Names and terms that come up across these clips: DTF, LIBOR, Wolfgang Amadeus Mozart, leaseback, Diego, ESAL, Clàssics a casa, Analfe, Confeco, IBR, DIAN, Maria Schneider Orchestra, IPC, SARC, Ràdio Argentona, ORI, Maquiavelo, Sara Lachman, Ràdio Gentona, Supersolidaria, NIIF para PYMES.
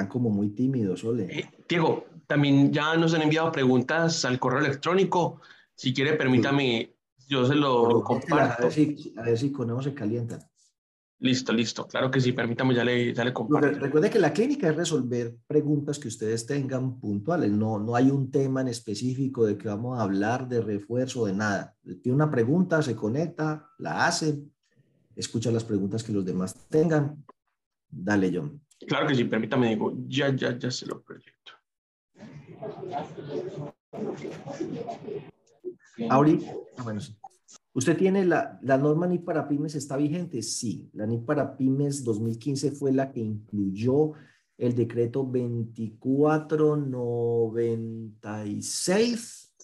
Están como muy tímidos, Ole. Diego, también ya nos han enviado preguntas al correo electrónico. Si quiere, permítame, yo se lo comparto. A ver si con eso se calientan. Listo, listo. Claro que sí, permítame, ya le comparto. Recuerde que la clínica es resolver preguntas que ustedes tengan puntuales. No hay un tema en específico de que vamos a hablar de refuerzo, de nada. Tiene una pregunta, se conecta, la hace, escucha las preguntas que los demás tengan. Dale, John. Claro que sí, permítame, Diego. Ya se lo proyecto. Ahorita, bueno, sí. ¿Usted tiene la norma NIIF para pymes está vigente? Sí, la NIIF para pymes 2015 fue la que incluyó el decreto 2496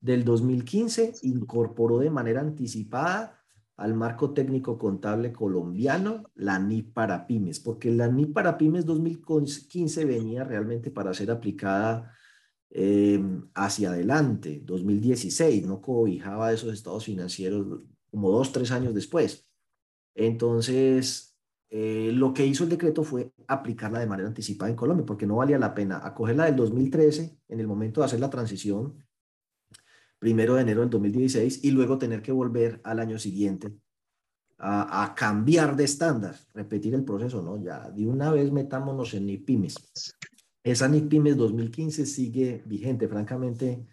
del 2015, incorporó de manera anticipada al marco técnico contable colombiano la NIIF para pymes, porque la NIIF para pymes 2015 venía realmente para ser aplicada hacia adelante, 2016, no cobijaba esos estados financieros como 2, 3 años después. Entonces, lo que hizo el decreto fue aplicarla de manera anticipada en Colombia, porque no valía la pena acogerla del 2013 en el momento de hacer la transición, 1 de enero del 2016, y luego tener que volver al año siguiente a cambiar de estándar, repetir el proceso, ¿no? Ya de una vez metámonos en NIIF pymes. Esa NIIF Pymes 2015 sigue vigente. Francamente,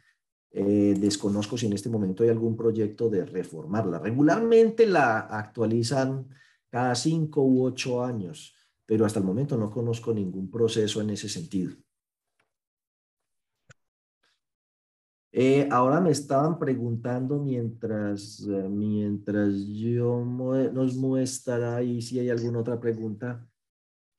desconozco si en este momento hay algún proyecto de reformarla. Regularmente la actualizan cada 5 u 8 años, pero hasta el momento no conozco ningún proceso en ese sentido. Ahora me estaban preguntando mientras yo nos muestra ahí si hay alguna otra pregunta.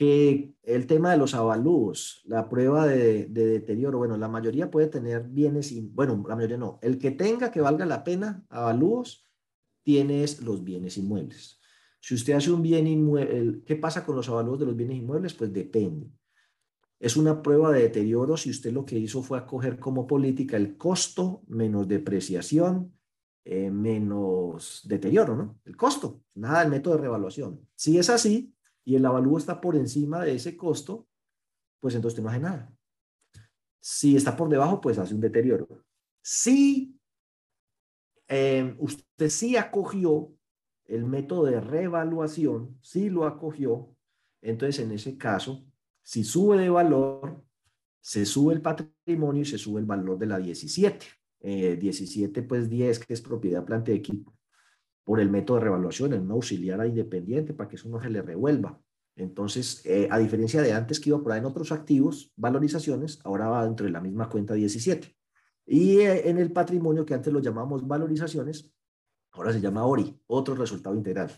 El tema de los avalúos, la prueba de deterioro, bueno, la mayoría puede tener bienes, la mayoría no, el que tenga que valga la pena avalúos, tiene los bienes inmuebles. Si usted hace un bien inmueble, ¿qué pasa con los avalúos de los bienes inmuebles? Pues depende. Es una prueba de deterioro si usted lo que hizo fue acoger como política el costo menos depreciación, menos deterioro, ¿no? El costo, nada del método de revaluación. Si es así, y el avalúo está por encima de ese costo, pues entonces usted no hace nada. Si está por debajo, pues hace un deterioro. Si usted sí acogió el método de revaluación, sí lo acogió, entonces en ese caso, si sube de valor, se sube el patrimonio y se sube el valor de la 17. 17, pues 10, que es propiedad, planta y equipo, por el método de revaluación, en una auxiliar independiente para que eso no se le revuelva. Entonces, a diferencia de antes que iba por ahí en otros activos, valorizaciones, ahora va dentro de la misma cuenta 17. Y en el patrimonio, que antes lo llamábamos valorizaciones, ahora se llama ORI, otro resultado integral.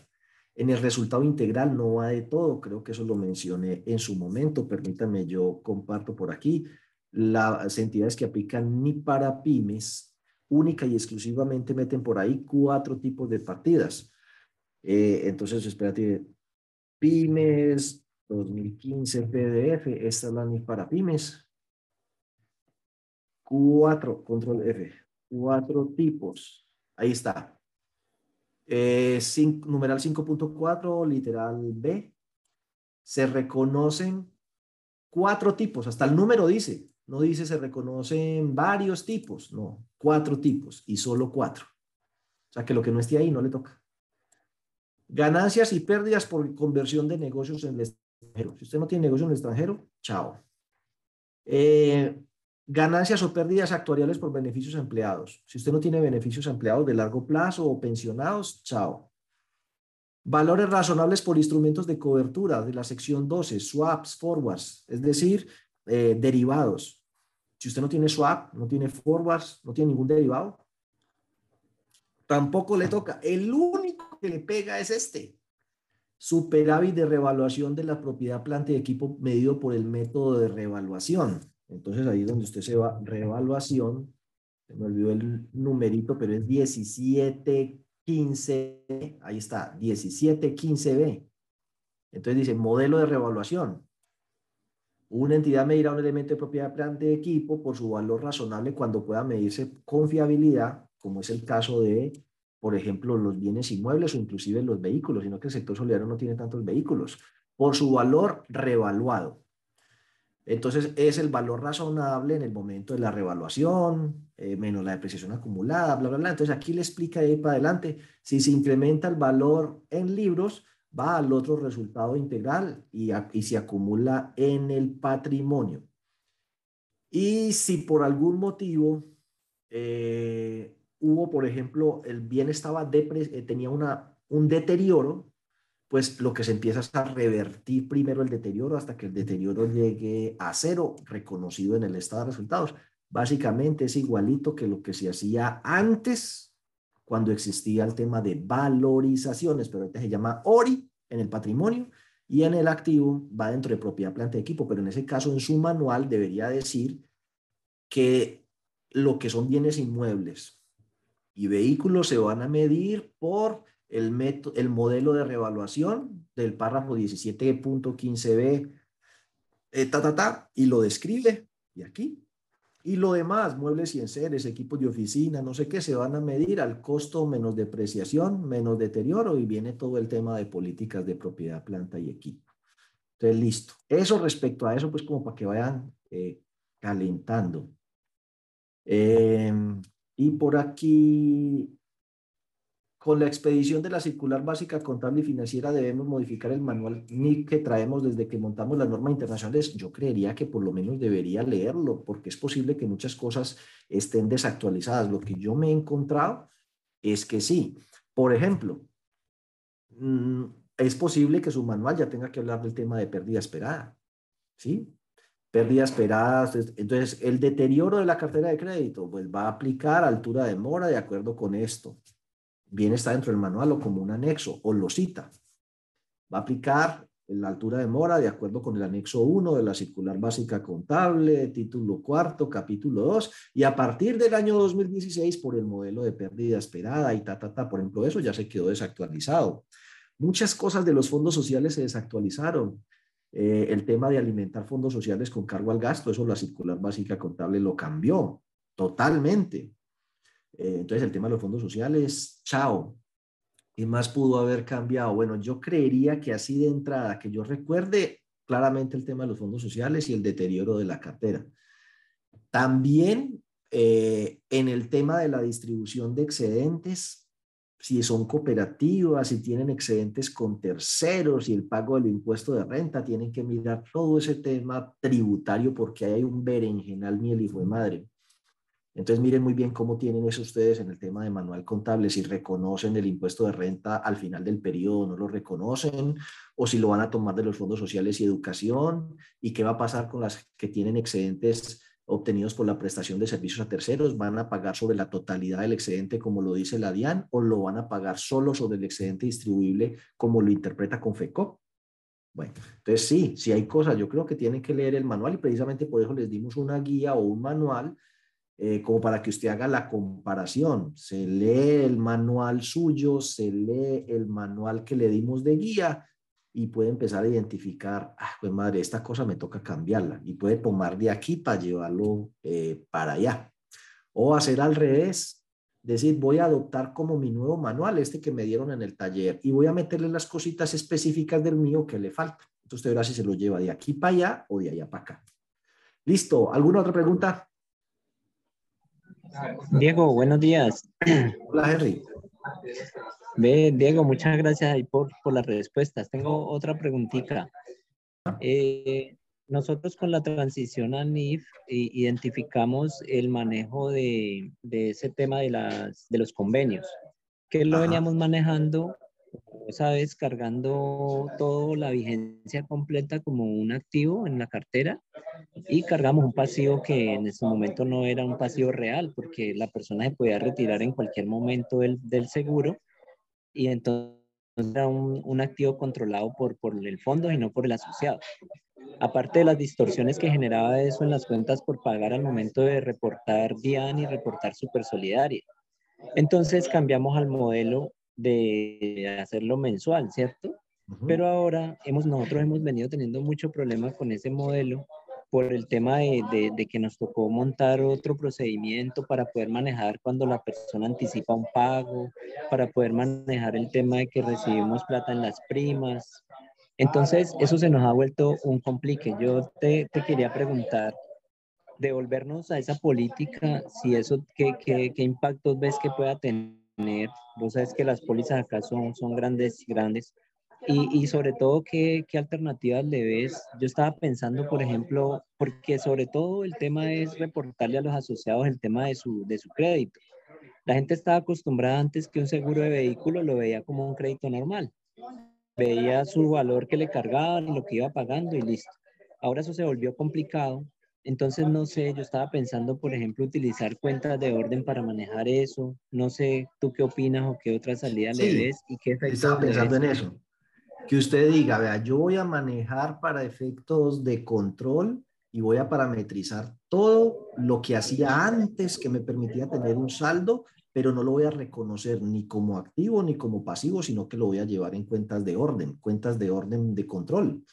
En el resultado integral no va de todo, creo que eso lo mencioné en su momento, permítame, yo comparto por aquí, las entidades que aplican NIIF para pymes, única y exclusivamente meten por ahí 4 tipos de partidas. Entonces, espérate, pymes 2015 PDF, esta es la NIIF para pymes. 4, control F, 4 tipos. Ahí está. Numeral 5.4, literal B. Se reconocen 4 tipos, hasta el número dice. No dice se reconocen varios tipos, no, 4 tipos y solo 4. O sea que lo que no esté ahí no le toca. Ganancias y pérdidas por conversión de negocios en el extranjero. Si usted no tiene negocio en el extranjero, chao. Ganancias o pérdidas actuariales por beneficios a empleados. Si usted no tiene beneficios a empleados de largo plazo o pensionados, chao. Valores razonables por instrumentos de cobertura de la sección 12, swaps, forwards, es decir, derivados. Si usted no tiene swap, no tiene forwards, no tiene ningún derivado, tampoco le toca. El único que le pega es este. Superávit de revaluación de la propiedad, planta y equipo medido por el método de revaluación. Entonces ahí es donde usted se va, revaluación, se me olvidó el numerito, pero es 1715, ahí está, 1715B. Entonces dice modelo de revaluación. Una entidad medirá un elemento de propiedad, planta y equipo por su valor razonable cuando pueda medirse con fiabilidad, como es el caso de, por ejemplo, los bienes inmuebles o inclusive los vehículos, sino que el sector solidario no tiene tantos vehículos, por su valor revaluado. Entonces es el valor razonable en el momento de la revaluación, menos la depreciación acumulada, bla, bla, bla. Entonces aquí le explica ahí para adelante, si se incrementa el valor en libros, va al otro resultado integral y se acumula en el patrimonio. Y si por algún motivo hubo, por ejemplo, el bien estaba tenía un deterioro, pues lo que se empieza es a revertir primero el deterioro hasta que el deterioro llegue a cero, reconocido en el estado de resultados. Básicamente es igualito que lo que se hacía antes cuando existía el tema de valorizaciones, pero ahorita se llama ORI en el patrimonio y en el activo va dentro de propiedad, planta y equipo, pero en ese caso en su manual debería decir que lo que son bienes inmuebles y vehículos se van a medir por el modelo de revaluación del párrafo 17.15b, y lo describe, y aquí. Y lo demás, muebles y enseres, equipos de oficina, no sé qué, se van a medir al costo menos depreciación, menos deterioro, y viene todo el tema de políticas de propiedad, planta y equipo. Entonces, listo. Eso respecto a eso, pues como para que vayan calentando. Y por aquí... Con la expedición de la circular básica contable y financiera debemos modificar el manual NIIF que traemos desde que montamos las normas internacionales. Yo creería que por lo menos debería leerlo porque es posible que muchas cosas estén desactualizadas. Lo que yo me he encontrado es que sí. Por ejemplo, es posible que su manual ya tenga que hablar del tema de pérdida esperada. ¿Sí? Pérdida esperada, entonces el deterioro de la cartera de crédito pues va a aplicar altura de mora de acuerdo con esto. Bien está dentro del manual o como un anexo, o lo cita. Va a aplicar la altura de mora de acuerdo con el anexo 1 de la circular básica contable, título 4, capítulo 2, y a partir del año 2016 por el modelo de pérdida esperada y por ejemplo, eso ya se quedó desactualizado. Muchas cosas de los fondos sociales se desactualizaron. El tema de alimentar fondos sociales con cargo al gasto, eso la circular básica contable lo cambió totalmente. Entonces, el tema de los fondos sociales, chao. ¿Qué más pudo haber cambiado? Bueno, yo creería que así de entrada, que yo recuerde claramente el tema de los fondos sociales y el deterioro de la cartera. También en el tema de la distribución de excedentes, si son cooperativas, si tienen excedentes con terceros y el pago del impuesto de renta, tienen que mirar todo ese tema tributario porque ahí hay un berenjenal ni el hijo de madre. Entonces, miren muy bien cómo tienen eso ustedes en el tema de manual contable, si reconocen el impuesto de renta al final del periodo, no lo reconocen, o si lo van a tomar de los fondos sociales y educación, y qué va a pasar con las que tienen excedentes obtenidos por la prestación de servicios a terceros, ¿van a pagar sobre la totalidad del excedente como lo dice la DIAN, o lo van a pagar solo sobre el excedente distribuible como lo interpreta Confeco? Bueno, entonces sí hay cosas, yo creo que tienen que leer el manual y precisamente por eso les dimos una guía o un manual como para que usted haga la comparación. Se lee el manual suyo, se lee el manual que le dimos de guía y puede empezar a identificar, pues madre, esta cosa me toca cambiarla y puede tomar de aquí para llevarlo para allá. O hacer al revés, decir voy a adoptar como mi nuevo manual este que me dieron en el taller y voy a meterle las cositas específicas del mío que le falta. Entonces usted verá si se lo lleva de aquí para allá o de allá para acá. Listo, ¿alguna otra pregunta? Diego, buenos días. Hola, Henry. Diego, muchas gracias ahí por las respuestas. Tengo otra preguntita. Nosotros con la transición a NIIF identificamos el manejo de ese tema de los convenios, que lo veníamos manejando, ¿sabes? Cargando toda la vigencia completa como un activo en la cartera y cargamos un pasivo que en ese momento no era un pasivo real porque la persona se podía retirar en cualquier momento del seguro y entonces era un activo controlado por el fondo y no por el asociado. Aparte de las distorsiones que generaba eso en las cuentas por pagar al momento de reportar DIAN y reportar Supersolidaria. Entonces cambiamos al modelo de hacerlo mensual, ¿cierto? Pero ahora nosotros hemos venido teniendo mucho problema con ese modelo por el tema de que nos tocó montar otro procedimiento para poder manejar cuando la persona anticipa un pago, para poder manejar el tema de que recibimos plata en las primas. Entonces, eso se nos ha vuelto un complique. Yo te quería preguntar, devolvernos a esa política, si eso, ¿qué impactos ves que pueda tener? Vos sabes que las pólizas acá son grandes. Y sobre todo, ¿qué alternativas le ves? Yo estaba pensando, por ejemplo, porque sobre todo el tema es reportarle a los asociados el tema de su crédito. La gente estaba acostumbrada antes que un seguro de vehículo lo veía como un crédito normal. Veía su valor que le cargaban, lo que iba pagando y listo. Ahora eso se volvió complicado. Entonces, no sé, yo estaba pensando, por ejemplo, utilizar cuentas de orden para manejar eso. No sé, ¿tú qué opinas o qué otra salida le ves? Y qué efectos estaba pensando en eso. Que usted diga, vea, yo voy a manejar para efectos de control y voy a parametrizar todo lo que hacía antes que me permitía tener un saldo, pero no lo voy a reconocer ni como activo ni como pasivo, sino que lo voy a llevar en cuentas de orden de control.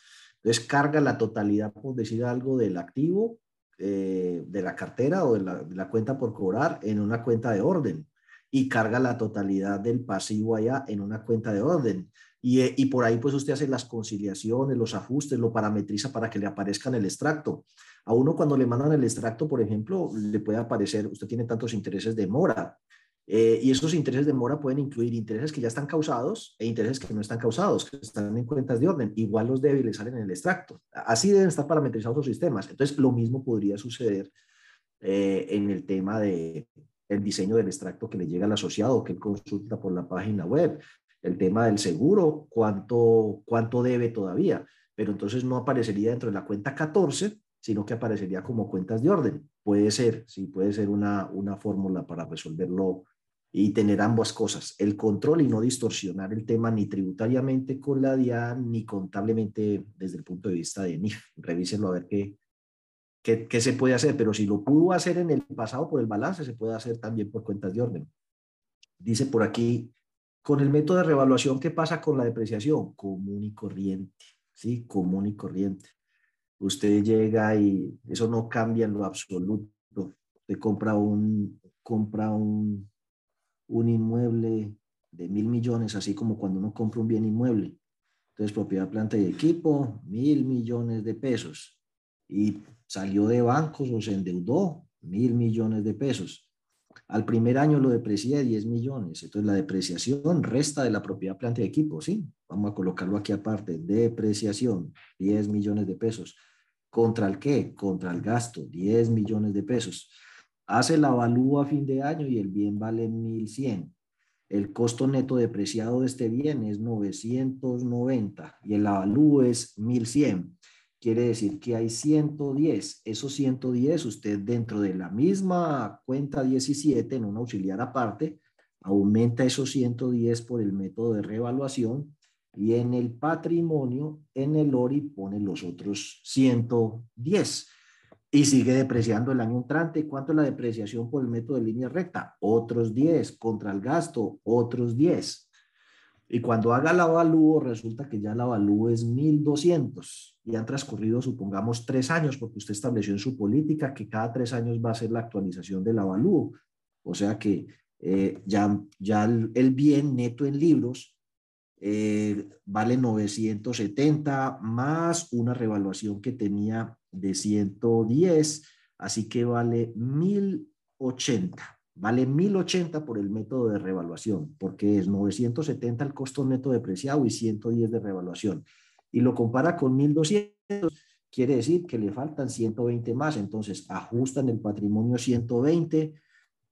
Entonces carga la totalidad, por decir algo, del activo, de la cartera o de la cuenta por cobrar en una cuenta de orden, y carga la totalidad del pasivo allá en una cuenta de orden. Y por ahí pues usted hace las conciliaciones, los ajustes, lo parametriza para que le aparezcan el extracto. A uno cuando le mandan el extracto, por ejemplo, le puede aparecer, usted tiene tantos intereses de mora. Y esos intereses de mora pueden incluir intereses que ya están causados e intereses que no están causados, que están en cuentas de orden. Igual los débiles salen en el extracto. Así deben estar parametrizados los sistemas. Entonces lo mismo podría suceder en el tema del diseño del extracto que le llega al asociado, que él consulta por la página web. El tema del seguro, cuánto debe todavía, pero entonces no aparecería dentro de la cuenta 14, sino que aparecería como cuentas de orden. Puede ser, sí, puede ser una fórmula para resolverlo y tener ambas cosas, el control y no distorsionar el tema ni tributariamente con la DIAN, ni contablemente desde el punto de vista de NIIF. Revísenlo a ver qué se puede hacer, pero si lo pudo hacer en el pasado por el balance, se puede hacer también por cuentas de orden. Dice por aquí, con el método de revaluación, ¿qué pasa con la depreciación? Común y corriente, ¿sí? Común y corriente. Usted llega y eso no cambia en lo absoluto. Usted compra un inmueble de 1.000 millones, así como cuando uno compra un bien inmueble. Entonces, propiedad, planta y equipo, 1.000 millones de pesos. Y salió de bancos o se endeudó, 1.000 millones de pesos. Al primer año lo deprecié de 10 millones. Entonces, la depreciación resta de la propiedad, planta y equipo, ¿sí? Vamos a colocarlo aquí aparte. Depreciación, 10 millones de pesos. ¿Contra el qué? Contra el gasto, 10 millones de pesos. Hace la avalúa a fin de año y el bien vale 1.100. El costo neto depreciado de este bien es 990 y el avalúo es 1.100. Quiere decir que hay 110. Esos 110 usted dentro de la misma cuenta 17 en un auxiliar aparte aumenta esos 110 por el método de revaluación y en el patrimonio, en el ORI, pone los otros 110 y sigue depreciando el año entrante. ¿Cuánto es la depreciación por el método de línea recta? Otros 10. Contra el gasto, otros 10. Y cuando haga el avalúo, resulta que ya el avalúo es 1.200 y han transcurrido, supongamos, 3 años, porque usted estableció en su política que cada 3 años va a ser la actualización del avalúo. O sea que ya el bien neto en libros vale 970 más una revaluación que tenía de 110, así que vale 1.080. Vale 1.080 por el método de revaluación, porque es 970 el costo neto depreciado y 110 de revaluación. Y lo compara con 1.200, quiere decir que le faltan 120 más. Entonces, ajusta en el patrimonio 120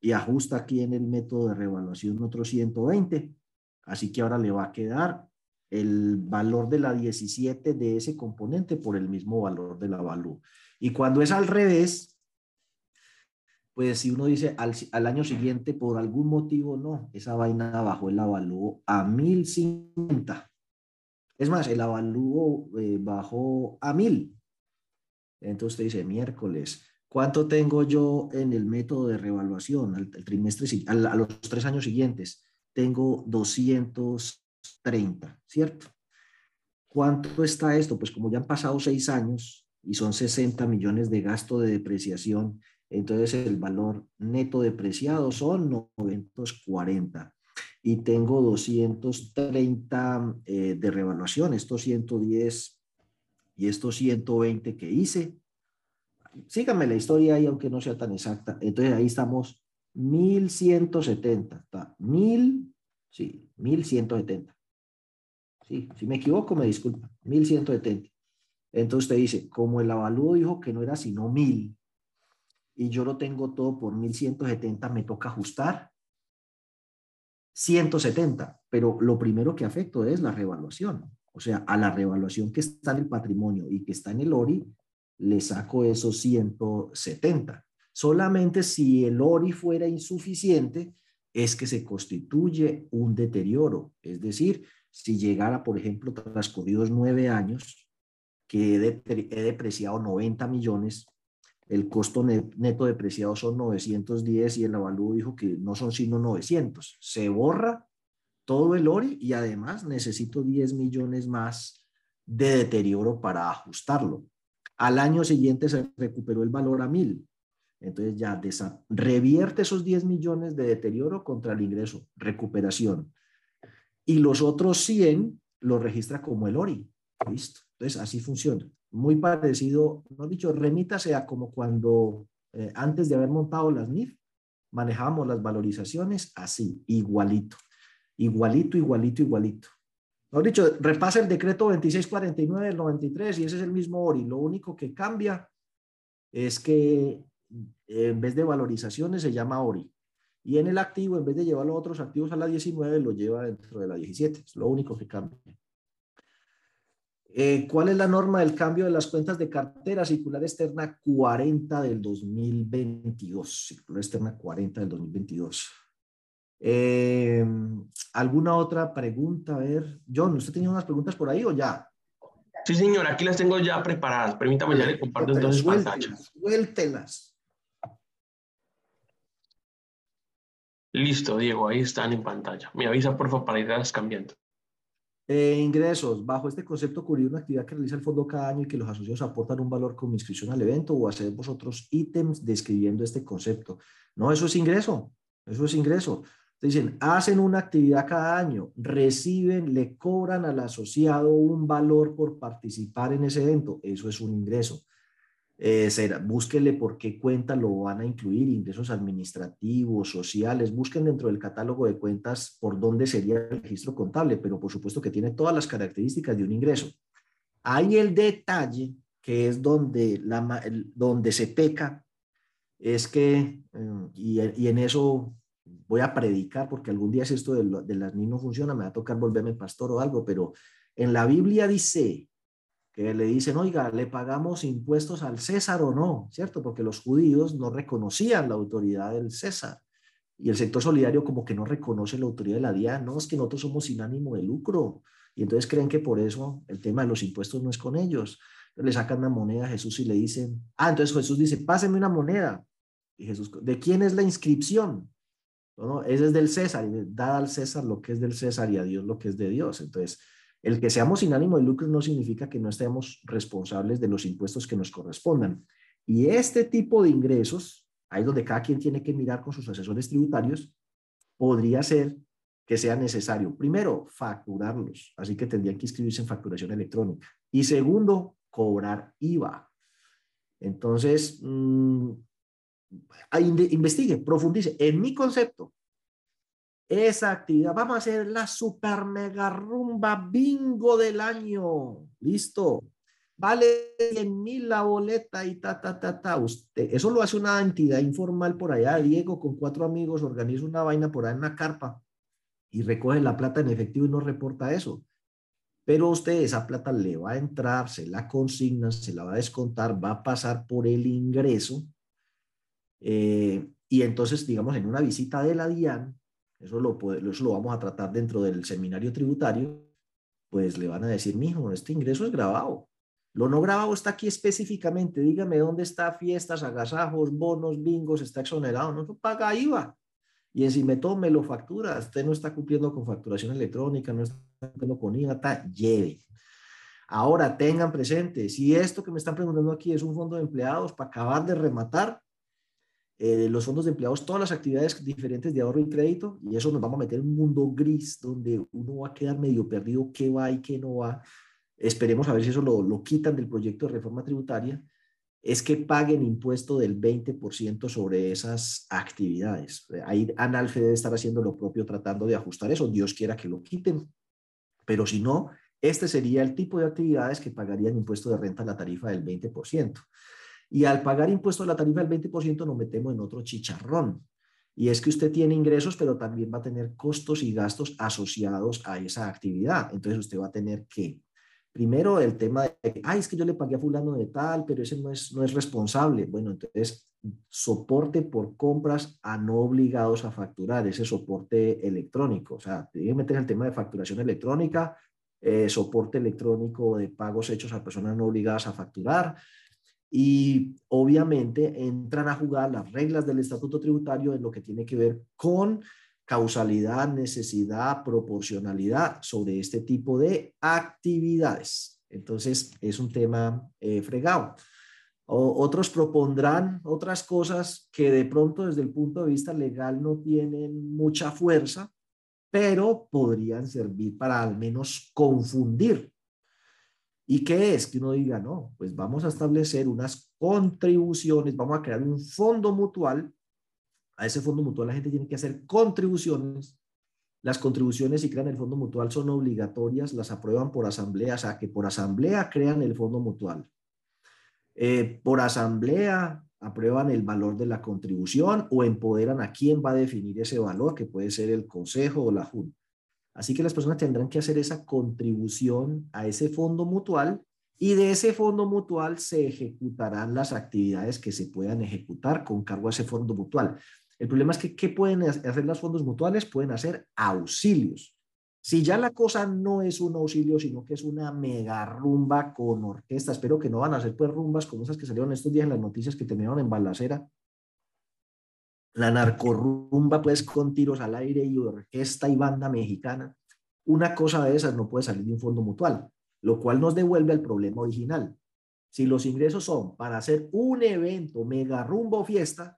y ajusta aquí en el método de revaluación otros 120. Así que ahora le va a quedar el valor de la 17 de ese componente por el mismo valor del avalúo. Y cuando es al revés, pues si uno dice al año siguiente, por algún motivo no, esa vaina bajó el avalúo a 1.050. Es más, el avalúo bajó a 1.000. Entonces usted dice, miércoles, ¿cuánto tengo yo en el método de revaluación? Al trimestre, a los 3 años siguientes, tengo 230, ¿cierto? ¿Cuánto está esto? Pues como ya han pasado 6 años y son 60 millones de gasto de depreciación, entonces el valor neto depreciado son 940. y tengo 230 de revaluación, estos 110 y estos 120 que hice. Síganme la historia ahí, aunque no sea tan exacta. Entonces ahí estamos 1170, está 1000, sí, 1170. Sí, si me equivoco, me disculpa, 1170. Entonces usted dice, como el avalúo dijo que no era sino 1000 y yo lo tengo todo por 1170, me toca ajustar 170, pero lo primero que afecto es la revaluación. O sea, a la revaluación que está en el patrimonio y que está en el ORI, le saco esos 170. Solamente si el ORI fuera insuficiente, es que se constituye un deterioro. Es decir, si llegara, por ejemplo, transcurridos 9 años, que he depreciado 90 millones, el costo neto depreciado son 910 y el avalúo dijo que no son sino 900. Se borra todo el ORI y además necesito 10 millones más de deterioro para ajustarlo. Al año siguiente se recuperó el valor a 1000. Entonces ya revierte esos 10 millones de deterioro contra el ingreso, recuperación. Y los otros 100 los registra como el ORI. Listo. Entonces así funciona. Muy parecido, no he dicho, remítase a como cuando antes de haber montado las NIIF, manejamos las valorizaciones así, igualito. Igualito, igualito, igualito. No he dicho, repasa el decreto 2649 del 93 y ese es el mismo ORI. Lo único que cambia es que en vez de valorizaciones se llama ORI. Y en el activo, en vez de llevar los otros activos a la 19, lo lleva dentro de la 17. Es lo único que cambia. ¿Cuál es la norma del cambio de las cuentas de cartera? Circular externa 40 del 2022. Circular externa 40 del 2022. ¿Alguna otra pregunta? A ver, John, ¿usted tenía unas preguntas por ahí o ya? Sí, señor, aquí las tengo ya preparadas. Permítame, ya le comparto entonces pantalla. Suéltelas. Listo, Diego, ahí están en pantalla. Me avisa, por favor, para irlas cambiando. Ingresos. Bajo este concepto cubrir una actividad que realiza el fondo cada año y que los asociados aportan un valor como inscripción al evento o hacer vosotros ítems describiendo este concepto. No, eso es ingreso. Eso es ingreso. Te dicen, hacen una actividad cada año, reciben, le cobran al asociado un valor por participar en ese evento. Eso es un ingreso. Búsquenle por qué cuenta lo van a incluir, ingresos administrativos, sociales, busquen dentro del catálogo de cuentas por dónde sería el registro contable, pero por supuesto que tiene todas las características de un ingreso. Ahí el detalle, que es donde se peca, es que, y en eso voy a predicar, porque algún día si esto de las NIIF no funciona, me va a tocar volverme pastor o algo, pero en la Biblia dice... que le dicen, oiga, ¿le pagamos impuestos al César o no? ¿Cierto? Porque los judíos no reconocían la autoridad del César. Y el sector solidario como que no reconoce la autoridad de la DIAN. No, es que nosotros somos sin ánimo de lucro. Y entonces creen que por eso el tema de los impuestos no es con ellos. Entonces le sacan una moneda a Jesús y le dicen, entonces Jesús dice, pásenme una moneda. Y Jesús, ¿de quién es la inscripción? No, ese es del César. Y dad al César lo que es del César y a Dios lo que es de Dios. Entonces... el que seamos sin ánimo de lucro no significa que no estemos responsables de los impuestos que nos correspondan. Y este tipo de ingresos, ahí es donde cada quien tiene que mirar con sus asesores tributarios, podría ser que sea necesario, primero, facturarlos. Así que tendrían que inscribirse en facturación electrónica. Y segundo, cobrar IVA. Entonces, investigue, profundice. En mi concepto, esa actividad, vamos a hacer la super mega rumba bingo del año. Listo. Vale 100.000 la boleta y ta. Usted, eso lo hace una entidad informal por allá. Diego con 4 amigos organiza una vaina por allá en una carpa y recoge la plata en efectivo y no reporta eso. Pero usted esa plata le va a entrar, se la consigna, se la va a descontar, va a pasar por el ingreso. Y entonces, digamos, en una visita de la DIAN, eso lo vamos a tratar dentro del seminario tributario, pues le van a decir, mijo, este ingreso es grabado. Lo no grabado está aquí específicamente. Dígame dónde está fiestas, agasajos, bonos, bingos, está exonerado. No, paga IVA. Y encima todo me lo factura. Usted no está cumpliendo con facturación electrónica, no está cumpliendo con IVA, lleve. Ahora tengan presente, si esto que me están preguntando aquí es un fondo de empleados, para acabar de rematar, los fondos de empleados, todas las actividades diferentes de ahorro y crédito, y eso nos vamos a meter en un mundo gris donde uno va a quedar medio perdido qué va y qué no va. Esperemos a ver si eso lo quitan del proyecto de reforma tributaria. Es que paguen impuesto del 20% sobre esas actividades. Ahí Analfe debe estar haciendo lo propio, tratando de ajustar eso. Dios quiera que lo quiten, pero si no, este sería el tipo de actividades que pagarían impuesto de renta a la tarifa del 20%. Y al pagar impuesto a la tarifa del 20% nos metemos en otro chicharrón. Y es que usted tiene ingresos, pero también va a tener costos y gastos asociados a esa actividad. Entonces usted va a tener que, primero, el tema de, es que yo le pagué a fulano de tal, pero ese no es responsable. Bueno, entonces, soporte por compras a no obligados a facturar, ese soporte electrónico. O sea, tiene que meter el tema de facturación electrónica, soporte electrónico de pagos hechos a personas no obligadas a facturar. Y obviamente entran a jugar las reglas del estatuto tributario en lo que tiene que ver con causalidad, necesidad, proporcionalidad sobre este tipo de actividades. Entonces es un tema fregado. Otros propondrán otras cosas que de pronto desde el punto de vista legal no tienen mucha fuerza, pero podrían servir para al menos confundir. ¿Y qué es? Que uno diga, no, pues vamos a establecer unas contribuciones, vamos a crear un fondo mutual. A ese fondo mutual la gente tiene que hacer contribuciones. Las contribuciones, si crean el fondo mutual, son obligatorias, las aprueban por asamblea, o sea, que por asamblea crean el fondo mutual. Por asamblea aprueban el valor de la contribución o empoderan a quién va a definir ese valor, que puede ser el consejo o la junta. Así que las personas tendrán que hacer esa contribución a ese fondo mutual y de ese fondo mutual se ejecutarán las actividades que se puedan ejecutar con cargo a ese fondo mutual. El problema es que, ¿qué pueden hacer los fondos mutuales? Pueden hacer auxilios. Si ya la cosa no es un auxilio, sino que es una mega rumba con orquesta, espero que no van a hacer pues rumbas como esas que salieron estos días en las noticias que terminaron en balacera. La narcorrumba pues con tiros al aire y orquesta y banda mexicana. Una cosa de esas no puede salir de un fondo mutual, lo cual nos devuelve al problema original. Si los ingresos son para hacer un evento, mega rumba o fiesta,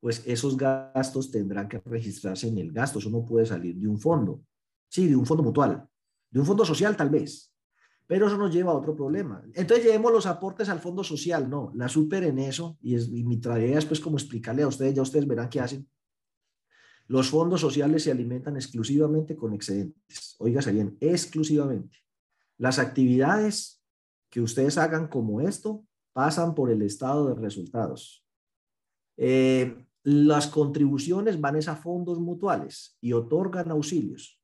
pues esos gastos tendrán que registrarse en el gasto. Eso no puede salir de un fondo. Sí, de un fondo mutual. De un fondo social tal vez. Pero eso nos lleva a otro problema. Entonces llevemos los aportes al fondo social. No, la super en eso. Y mi tarea es pues como explicarle a ustedes. Ya ustedes verán qué hacen. Los fondos sociales se alimentan exclusivamente con excedentes. Óigase bien, exclusivamente. Las actividades que ustedes hagan como esto pasan por el estado de resultados. Las contribuciones van a fondos mutuales y otorgan auxilios.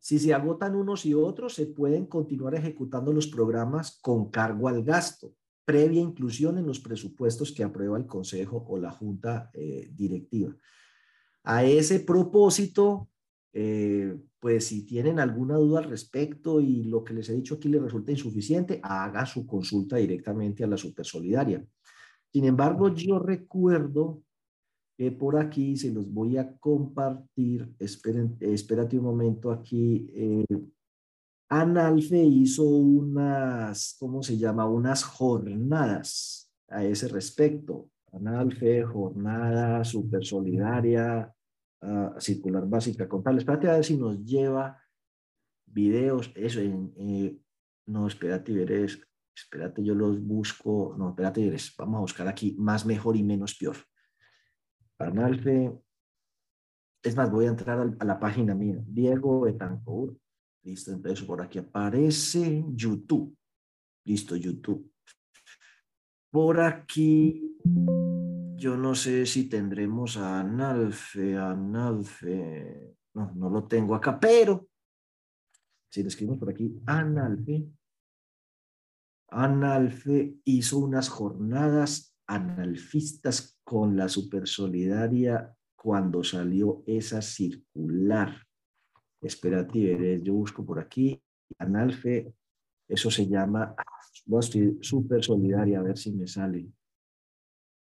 Si se agotan unos y otros, se pueden continuar ejecutando los programas con cargo al gasto, previa inclusión en los presupuestos que aprueba el Consejo o la Junta Directiva. A ese propósito, pues si tienen alguna duda al respecto y lo que les he dicho aquí les resulta insuficiente, haga su consulta directamente a la Supersolidaria. Sin embargo, yo recuerdo que por aquí se los voy a compartir. Espérate un momento aquí. Analfe hizo unas, ¿cómo se llama? Unas jornadas a ese respecto. Analfe, jornada, Supersolidaria, circular básica contable. Espérate a ver si nos lleva videos. Eso, no, espérate, veréis. Espérate, yo los busco. No, espérate, vamos a buscar aquí más mejor y menos peor. Analfe. Es más, voy a entrar a la página mía. Diego Betancourt. Listo, entonces por aquí aparece YouTube. Listo, YouTube. Por aquí, yo no sé si tendremos a Analfe. Analfe. No, no lo tengo acá, pero si lo escribimos por aquí, Analfe. Analfe hizo unas jornadas analfistas con la Supersolidaria cuando salió esa circular. Espérate, yo busco por aquí. Analfe, eso se llama Supersolidaria, a ver si me sale.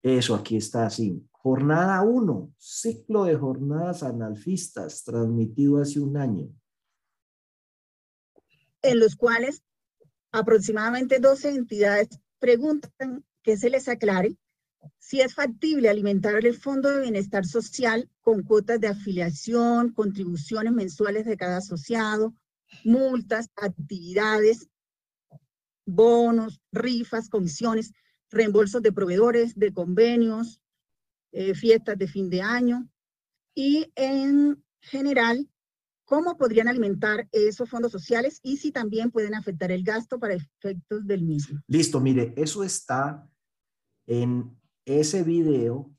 Eso, aquí está así. Jornada 1, ciclo de jornadas analfistas, transmitido hace un año. En los cuales aproximadamente 12 entidades preguntan que se les aclare Si es factible alimentar el Fondo de Bienestar Social con cuotas de afiliación, contribuciones mensuales de cada asociado, multas, actividades, bonos, rifas, comisiones, reembolsos de proveedores, de convenios, fiestas de fin de año. Y en general, ¿cómo podrían alimentar esos fondos sociales y si también pueden afectar el gasto para efectos del mismo? Listo, mire, eso está en ese video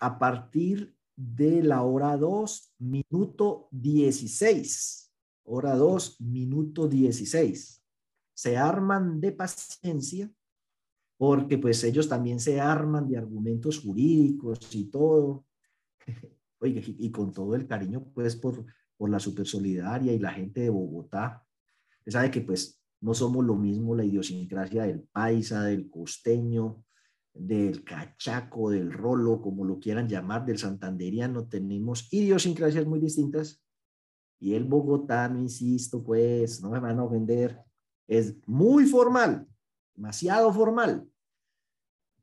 a partir de la hora 2, minuto 16. Hora 2, minuto 16. Se arman de paciencia porque pues ellos también se arman de argumentos jurídicos y todo. Oiga, y con todo el cariño pues por la Supersolidaria y la gente de Bogotá. Usted sabe que pues no somos lo mismo la idiosincrasia del paisa, del costeño, del cachaco, del rolo, como lo quieran llamar, del santanderiano. Tenemos idiosincrasias muy distintas y el bogotano, insisto, pues no me van a ofender, es muy formal, demasiado formal.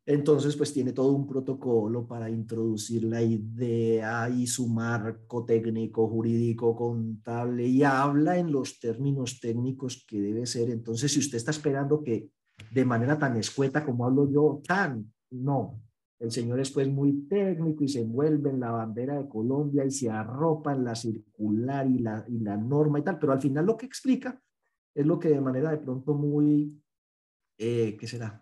Entonces, pues tiene todo un protocolo para introducir la idea y su marco técnico, jurídico, contable, y habla en los términos técnicos que debe ser. Entonces, si usted está esperando que de manera tan escueta como hablo yo, no. El señor es pues muy técnico y se envuelve en la bandera de Colombia y se arropa en la circular y la norma y tal, pero al final lo que explica es lo que de manera de pronto muy, ¿qué será?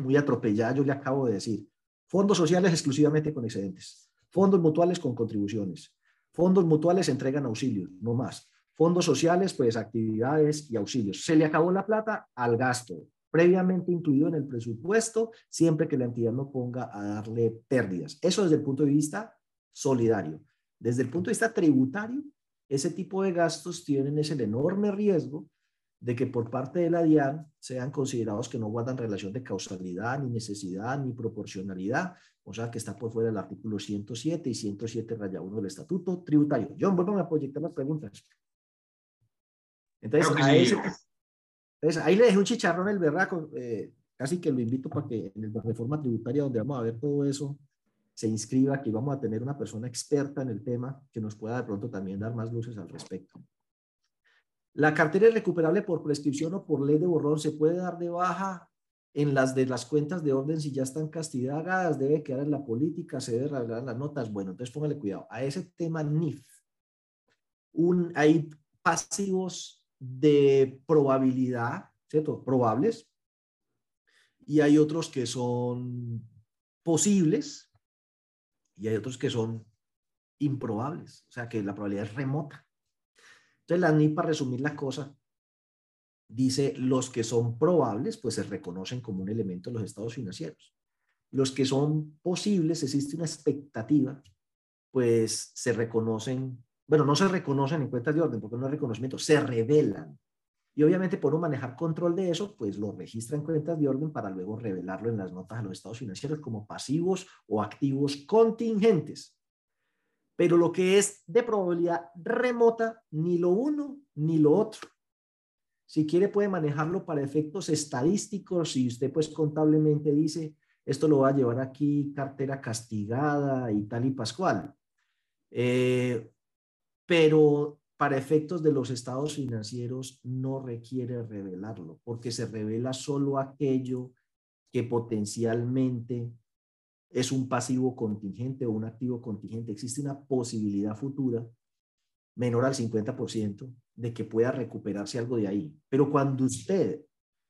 Muy atropellada, yo le acabo de decir. Fondos sociales exclusivamente con excedentes. Fondos mutuales con contribuciones. Fondos mutuales entregan auxilios, no más. Fondos sociales, pues actividades y auxilios. Se le acabó la plata al gasto, previamente incluido en el presupuesto, siempre que la entidad no ponga a darle pérdidas. Eso desde el punto de vista solidario. Desde el punto de vista tributario, ese tipo de gastos tienen ese enorme riesgo de que por parte de la DIAN sean considerados que no guardan relación de causalidad, ni necesidad, ni proporcionalidad, o sea que está por fuera del artículo 107 y 107-1 del Estatuto Tributario. John, vuelvan a proyectar las preguntas. Entonces, ahí le dejé un chicharrón el berraco, casi que lo invito para que en la reforma tributaria donde vamos a ver todo eso, se inscriba, que vamos a tener una persona experta en el tema que nos pueda de pronto también dar más luces al respecto. La cartera irrecuperable por prescripción o por ley de borrón se puede dar de baja en las de las cuentas de orden si ya están castigadas, debe quedar en la política, se debe revelar las notas. Bueno, entonces póngale cuidado. A ese tema NIIF, hay pasivos de probabilidad, ¿cierto? Probables. Y hay otros que son posibles y hay otros que son improbables. O sea que la probabilidad es remota. Entonces, la NIIF, para resumir la cosa, dice los que son probables, pues se reconocen como un elemento de los estados financieros. Los que son posibles, existe una expectativa, pues se reconocen, bueno, no se reconocen en cuentas de orden, porque no hay reconocimiento, se revelan. Y obviamente por no manejar control de eso, pues lo registran en cuentas de orden para luego revelarlo en las notas a los estados financieros como pasivos o activos contingentes. Pero lo que es de probabilidad remota, ni lo uno ni lo otro. Si quiere puede manejarlo para efectos estadísticos, si usted pues contablemente dice, esto lo va a llevar aquí cartera castigada y tal y pascual. Pero para efectos de los estados financieros no requiere revelarlo, porque se revela solo aquello que potencialmente es un pasivo contingente o un activo contingente. Existe una posibilidad futura menor al 50% de que pueda recuperarse algo de ahí. Pero cuando usted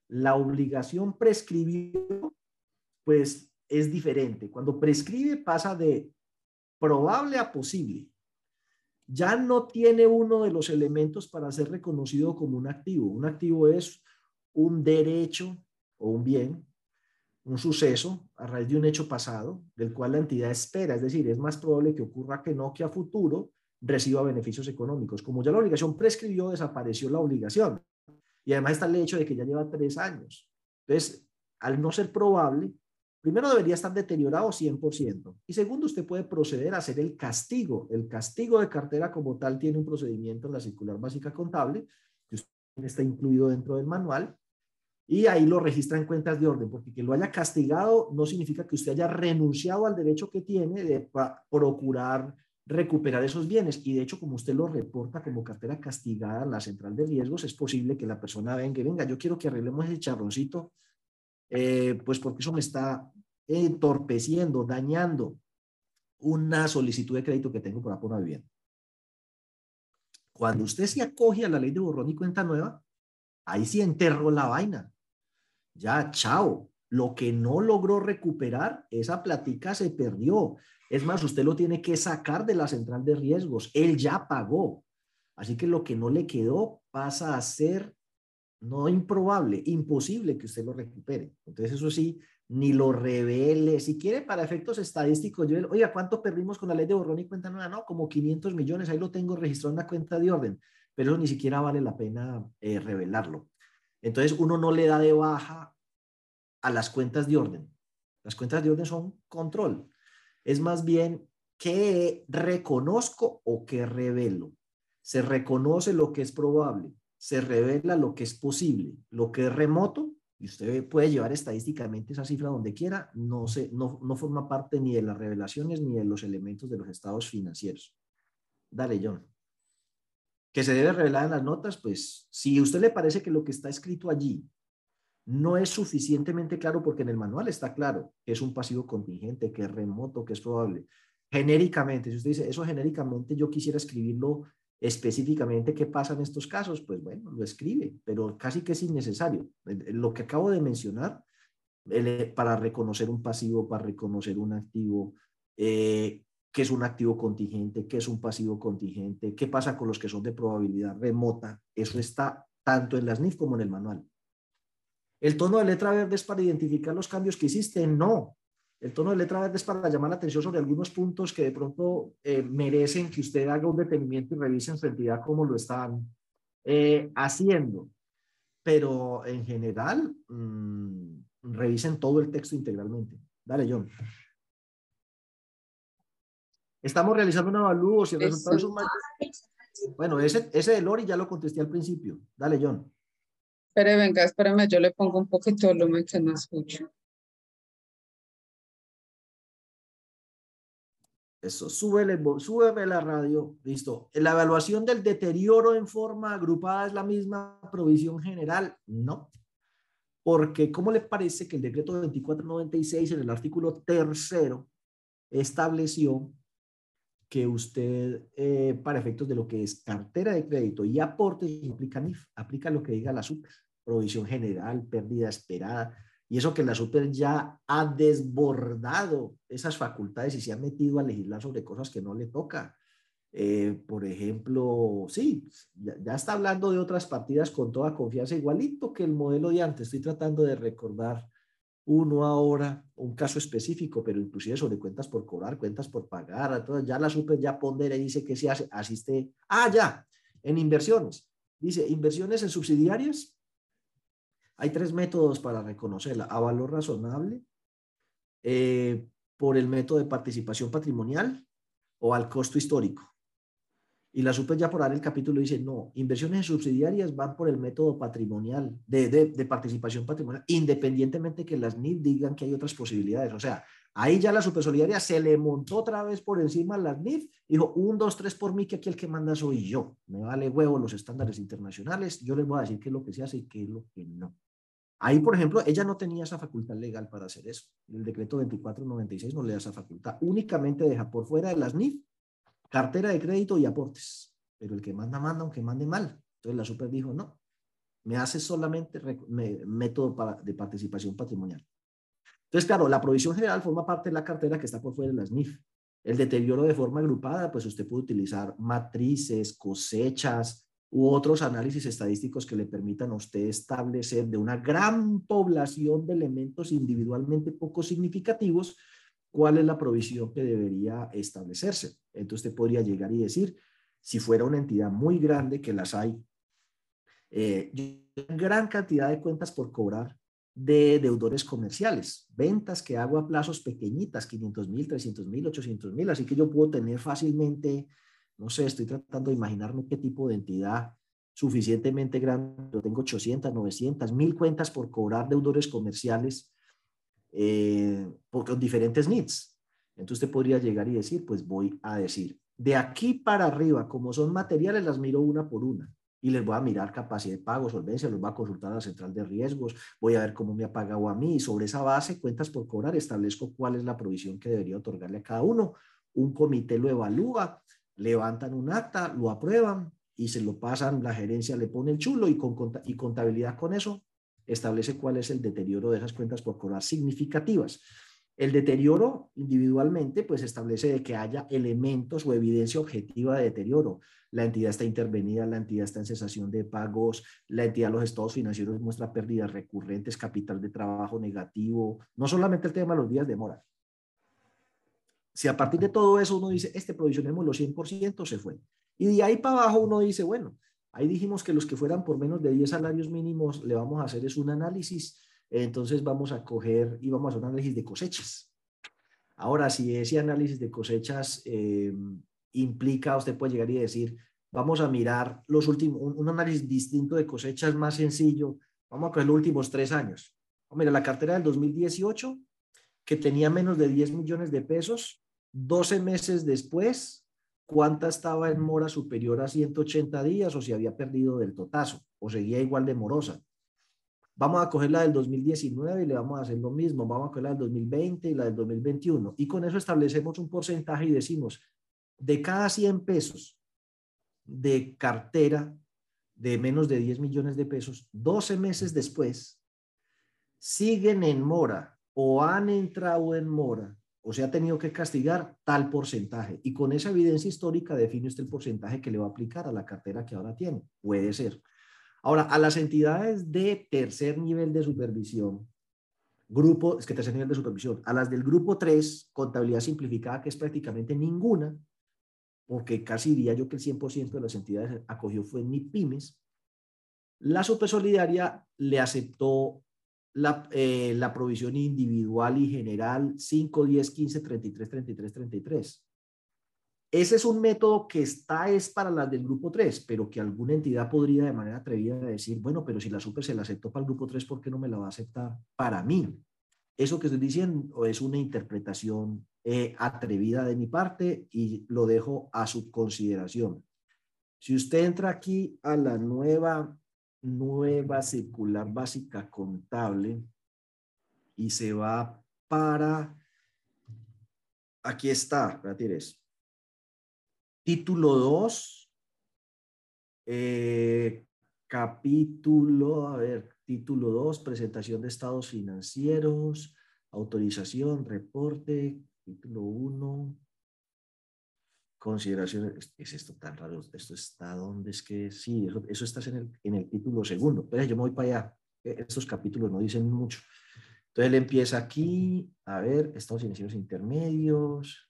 la obligación prescribió, pues es diferente. Cuando prescribe pasa de probable a posible. Ya no tiene uno de los elementos para ser reconocido como un activo. Un activo es un derecho o un bien, un suceso a raíz de un hecho pasado del cual la entidad espera, es decir, es más probable que ocurra que no, que a futuro reciba beneficios económicos. Como ya la obligación prescribió, desapareció la obligación. Y además está el hecho de que ya lleva 3 años. Entonces, al no ser probable, primero debería estar deteriorado 100%. Y segundo, usted puede proceder a hacer el castigo. El castigo de cartera como tal tiene un procedimiento en la circular básica contable, que está incluido dentro del manual, y ahí lo registra en cuentas de orden, porque que lo haya castigado no significa que usted haya renunciado al derecho que tiene de procurar recuperar esos bienes, y de hecho como usted lo reporta como cartera castigada en la central de riesgos, es posible que la persona venga, yo quiero que arreglemos ese charroncito, pues porque eso me está entorpeciendo, dañando una solicitud de crédito que tengo para una vivienda. Cuando usted se acoge a la ley de borrón y cuenta nueva, ahí sí enterró la vaina. Ya, chao. Lo que no logró recuperar, esa platica se perdió. Es más, usted lo tiene que sacar de la central de riesgos. Él ya pagó. Así que lo que no le quedó pasa a ser, no improbable, imposible que usted lo recupere. Entonces, eso sí, ni lo revele. Si quiere, para efectos estadísticos, yo, oiga, ¿cuánto perdimos con la ley de borrón y cuenta nueva? No, como 500 millones. Ahí lo tengo registrado en la cuenta de orden. Pero eso ni siquiera vale la pena revelarlo. Entonces uno no le da de baja a las cuentas de orden. Las cuentas de orden son control. Es más bien qué reconozco o qué revelo. Se reconoce lo que es probable, se revela lo que es posible, lo que es remoto, y usted puede llevar estadísticamente esa cifra donde quiera, no forma parte ni de las revelaciones ni de los elementos de los estados financieros. Dale, John. Que se debe revelar en las notas, pues si a usted le parece que lo que está escrito allí no es suficientemente claro, porque en el manual está claro que es un pasivo contingente, que es remoto, que es probable. Genéricamente, si usted dice eso genéricamente, yo quisiera escribirlo específicamente, ¿qué pasa en estos casos? Pues bueno, lo escribe, pero casi que es innecesario. Lo que acabo de mencionar, para reconocer un pasivo, para reconocer un activo, qué es un activo contingente, qué es un pasivo contingente, qué pasa con los que son de probabilidad remota. Eso está tanto en las NIIF como en el manual. ¿El tono de letra verde es para identificar los cambios que hiciste? No. El tono de letra verde es para llamar la atención sobre algunos puntos que de pronto merecen que usted haga un detenimiento y revise en su entidad cómo lo están haciendo. Pero en general, revisen todo el texto integralmente. Dale, John. Estamos realizando un avalúo. Si el resultado es un mal... Bueno, ese del ORI ya lo contesté al principio. Dale, John. Pero venga, espérame, yo le pongo un poquito de volumen que no escucho. Eso, súbeme la radio. Listo. ¿La evaluación del deterioro en forma agrupada es la misma provisión general? No. Porque, ¿cómo le parece que el decreto 2496 en el artículo 3º estableció que usted, para efectos de lo que es cartera de crédito y aportes, aplica NIF, aplica lo que diga la super, provisión general, pérdida esperada, y eso que la super ya ha desbordado esas facultades y se ha metido a legislar sobre cosas que no le toca? Por ejemplo, sí, ya está hablando de otras partidas con toda confianza, igualito que el modelo de antes. Estoy tratando de recordar uno ahora, un caso específico, pero inclusive sobre cuentas por cobrar, cuentas por pagar. Entonces ya la super ya pondera y dice que se hace, asiste, ya, en inversiones. Dice, inversiones en subsidiarias, hay 3 métodos para reconocerla: a valor razonable, por el método de participación patrimonial o al costo histórico. Y la super ya por ahora el capítulo dice, no, inversiones en subsidiarias van por el método patrimonial, de participación patrimonial, independientemente que las NIIF digan que hay otras posibilidades. O sea, ahí ya la Supersolidaria se le montó otra vez por encima a las NIIF, dijo, 1, 2, 3 por mí, que aquí el que manda soy yo. Me vale huevo los estándares internacionales, yo les voy a decir qué es lo que se hace y qué es lo que no. Ahí, por ejemplo, ella no tenía esa facultad legal para hacer eso. El decreto 2496 no le da esa facultad. Únicamente deja por fuera de las NIIF cartera de crédito y aportes, pero el que manda, manda, aunque mande mal. Entonces la super dijo, no, me hace solamente método de participación patrimonial. Entonces, claro, la provisión general forma parte de la cartera que está por fuera de las NIIF. El deterioro de forma agrupada, pues usted puede utilizar matrices, cosechas u otros análisis estadísticos que le permitan a usted establecer de una gran población de elementos individualmente poco significativos cuál es la provisión que debería establecerse. Entonces usted podría llegar y decir, si fuera una entidad muy grande, que las hay, gran cantidad de cuentas por cobrar de deudores comerciales, ventas que hago a plazos pequeñitas, 500.000, 300.000, 800.000, así que yo puedo tener fácilmente, no sé, estoy tratando de imaginarme qué tipo de entidad suficientemente grande, yo tengo 800, 900, 1000 cuentas por cobrar deudores comerciales con diferentes needs. Entonces usted podría llegar y decir, pues voy a decir, de aquí para arriba, como son materiales, las miro una por una. Y les voy a mirar capacidad de pago, solvencia, los voy a consultar a la central de riesgos, voy a ver cómo me ha pagado a mí. Y sobre esa base, cuentas por cobrar, establezco cuál es la provisión que debería otorgarle a cada uno. Un comité lo evalúa, levantan un acta, lo aprueban y se lo pasan, la gerencia le pone el chulo y contabilidad con eso establece cuál es el deterioro de esas cuentas por cobrar significativas. El deterioro individualmente pues establece de que haya elementos o evidencia objetiva de deterioro. La entidad está intervenida, la entidad está en cesación de pagos, la entidad, los estados financieros muestra pérdidas recurrentes, capital de trabajo negativo, no solamente el tema de los días de mora. Si a partir de todo eso uno dice, provisionemos los 100%, se fue. Y de ahí para abajo uno dice, bueno, ahí dijimos que los que fueran por menos de 10 salarios mínimos le vamos a hacer es un análisis. Entonces vamos a coger y vamos a hacer un análisis de cosechas. Ahora, si ese análisis de cosechas implica, usted puede llegar y decir, vamos a mirar los últimos, un análisis distinto de cosechas más sencillo, vamos a coger los últimos 3 años. Mira, la cartera del 2018, que tenía menos de 10 millones de pesos, 12 meses después, ¿cuánta estaba en mora superior a 180 días o si había perdido del totazo o seguía igual de morosa? Vamos a coger la del 2019 y le vamos a hacer lo mismo. Vamos a coger la del 2020 y la del 2021. Y con eso establecemos un porcentaje y decimos, de cada 100 pesos de cartera de menos de 10 millones de pesos, 12 meses después, siguen en mora o han entrado en mora o se ha tenido que castigar tal porcentaje. Y con esa evidencia histórica define usted el porcentaje que le va a aplicar a la cartera que ahora tiene. Puede ser. Ahora, a las entidades de tercer nivel de supervisión, a las del grupo 3, contabilidad simplificada, que es prácticamente ninguna, porque casi diría yo que el 100% de las entidades acogió fue MIPYMES, la Supersolidaria le aceptó la provisión individual y general 5, 10, 15, 33, 33, 33. Ese es un método que es para las del grupo 3, pero que alguna entidad podría de manera atrevida decir, bueno, pero si la super se la aceptó para el grupo 3, ¿por qué no me la va a aceptar para mí? Eso que estoy diciendo es una interpretación atrevida de mi parte y lo dejo a su consideración. Si usted entra aquí a la nueva circular básica contable y se va para, aquí está, Título 2, título 2, presentación de estados financieros, autorización, reporte, título 1, consideraciones. ¿Es esto tan raro? ¿Esto está dónde? Es que sí, eso está en el título 2. Pero yo me voy para allá. Estos capítulos no dicen mucho. Entonces él empieza aquí, estados financieros intermedios.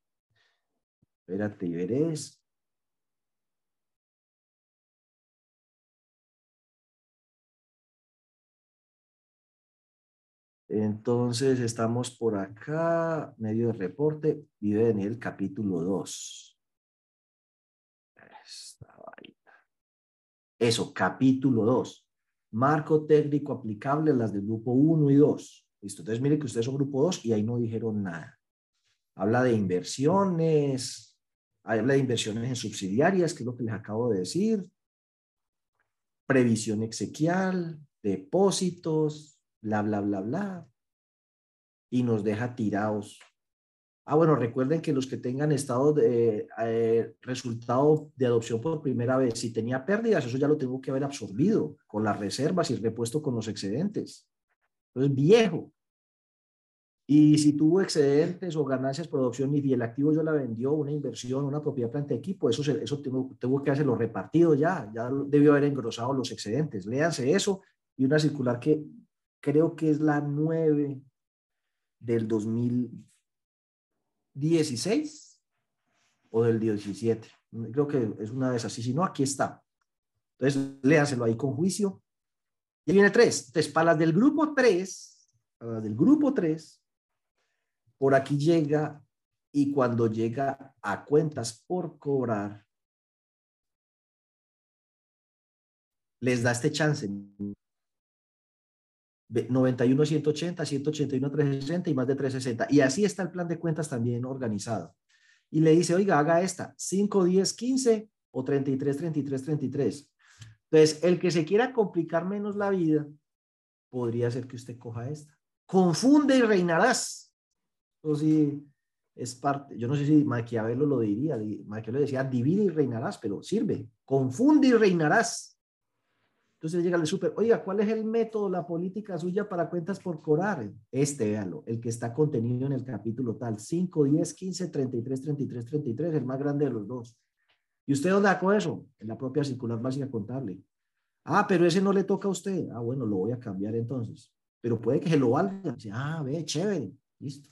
Espérate y verás. Entonces estamos por acá, medio de reporte, y debe venir el capítulo 2. Eso, capítulo 2. Marco técnico aplicable a las del grupo 1 y 2. Listo, entonces mire que ustedes son grupo 2 y ahí no dijeron nada. Habla de inversiones en subsidiarias, que es lo que les acabo de decir. Previsión exequial, depósitos, bla, bla, bla, bla, y nos deja tirados. Bueno, recuerden que los que tengan estado de resultado de adopción por primera vez, si tenía pérdidas, eso ya lo tengo que haber absorbido con las reservas y el repuesto con los excedentes. Entonces, viejo. Y si tuvo excedentes o ganancias por adopción y el activo yo la vendió, una inversión, una propiedad, planta de equipo, eso tengo que hacerlo repartido ya debió haber engrosado los excedentes. Léanse eso y una circular que creo que es la 9 del 2016 o del 17. Creo que es una de esas. Si no, aquí está. Entonces, léanselo ahí con juicio. Y ahí viene 3. Entonces, para las del grupo 3, por aquí llega y cuando llega a cuentas por cobrar, les da este chance. 91 a 180, 181 a 360 y más de 360. Y así está el plan de cuentas también organizado. Y le dice, oiga, haga esta, 5, 10, 15 o 33, 33, 33. Entonces, el que se quiera complicar menos la vida, podría ser que usted coja esta. Confunde y reinarás. O si es parte, yo no sé si Maquiavelo lo diría, Maquiavelo decía, divide y reinarás, pero sirve. Confunde y reinarás. Entonces llega el súper, oiga, ¿cuál es el método, la política suya para cuentas por cobrar? Véalo, el que está contenido en el capítulo tal, 5, 10, 15, 33, 33, 33, el más grande de los dos. ¿Y usted dónde sacó eso? En la propia circular básica contable. Ah, pero ese no le toca a usted. Ah, bueno, lo voy a cambiar entonces. Pero puede que se lo valga. Ah, ve, chévere, listo.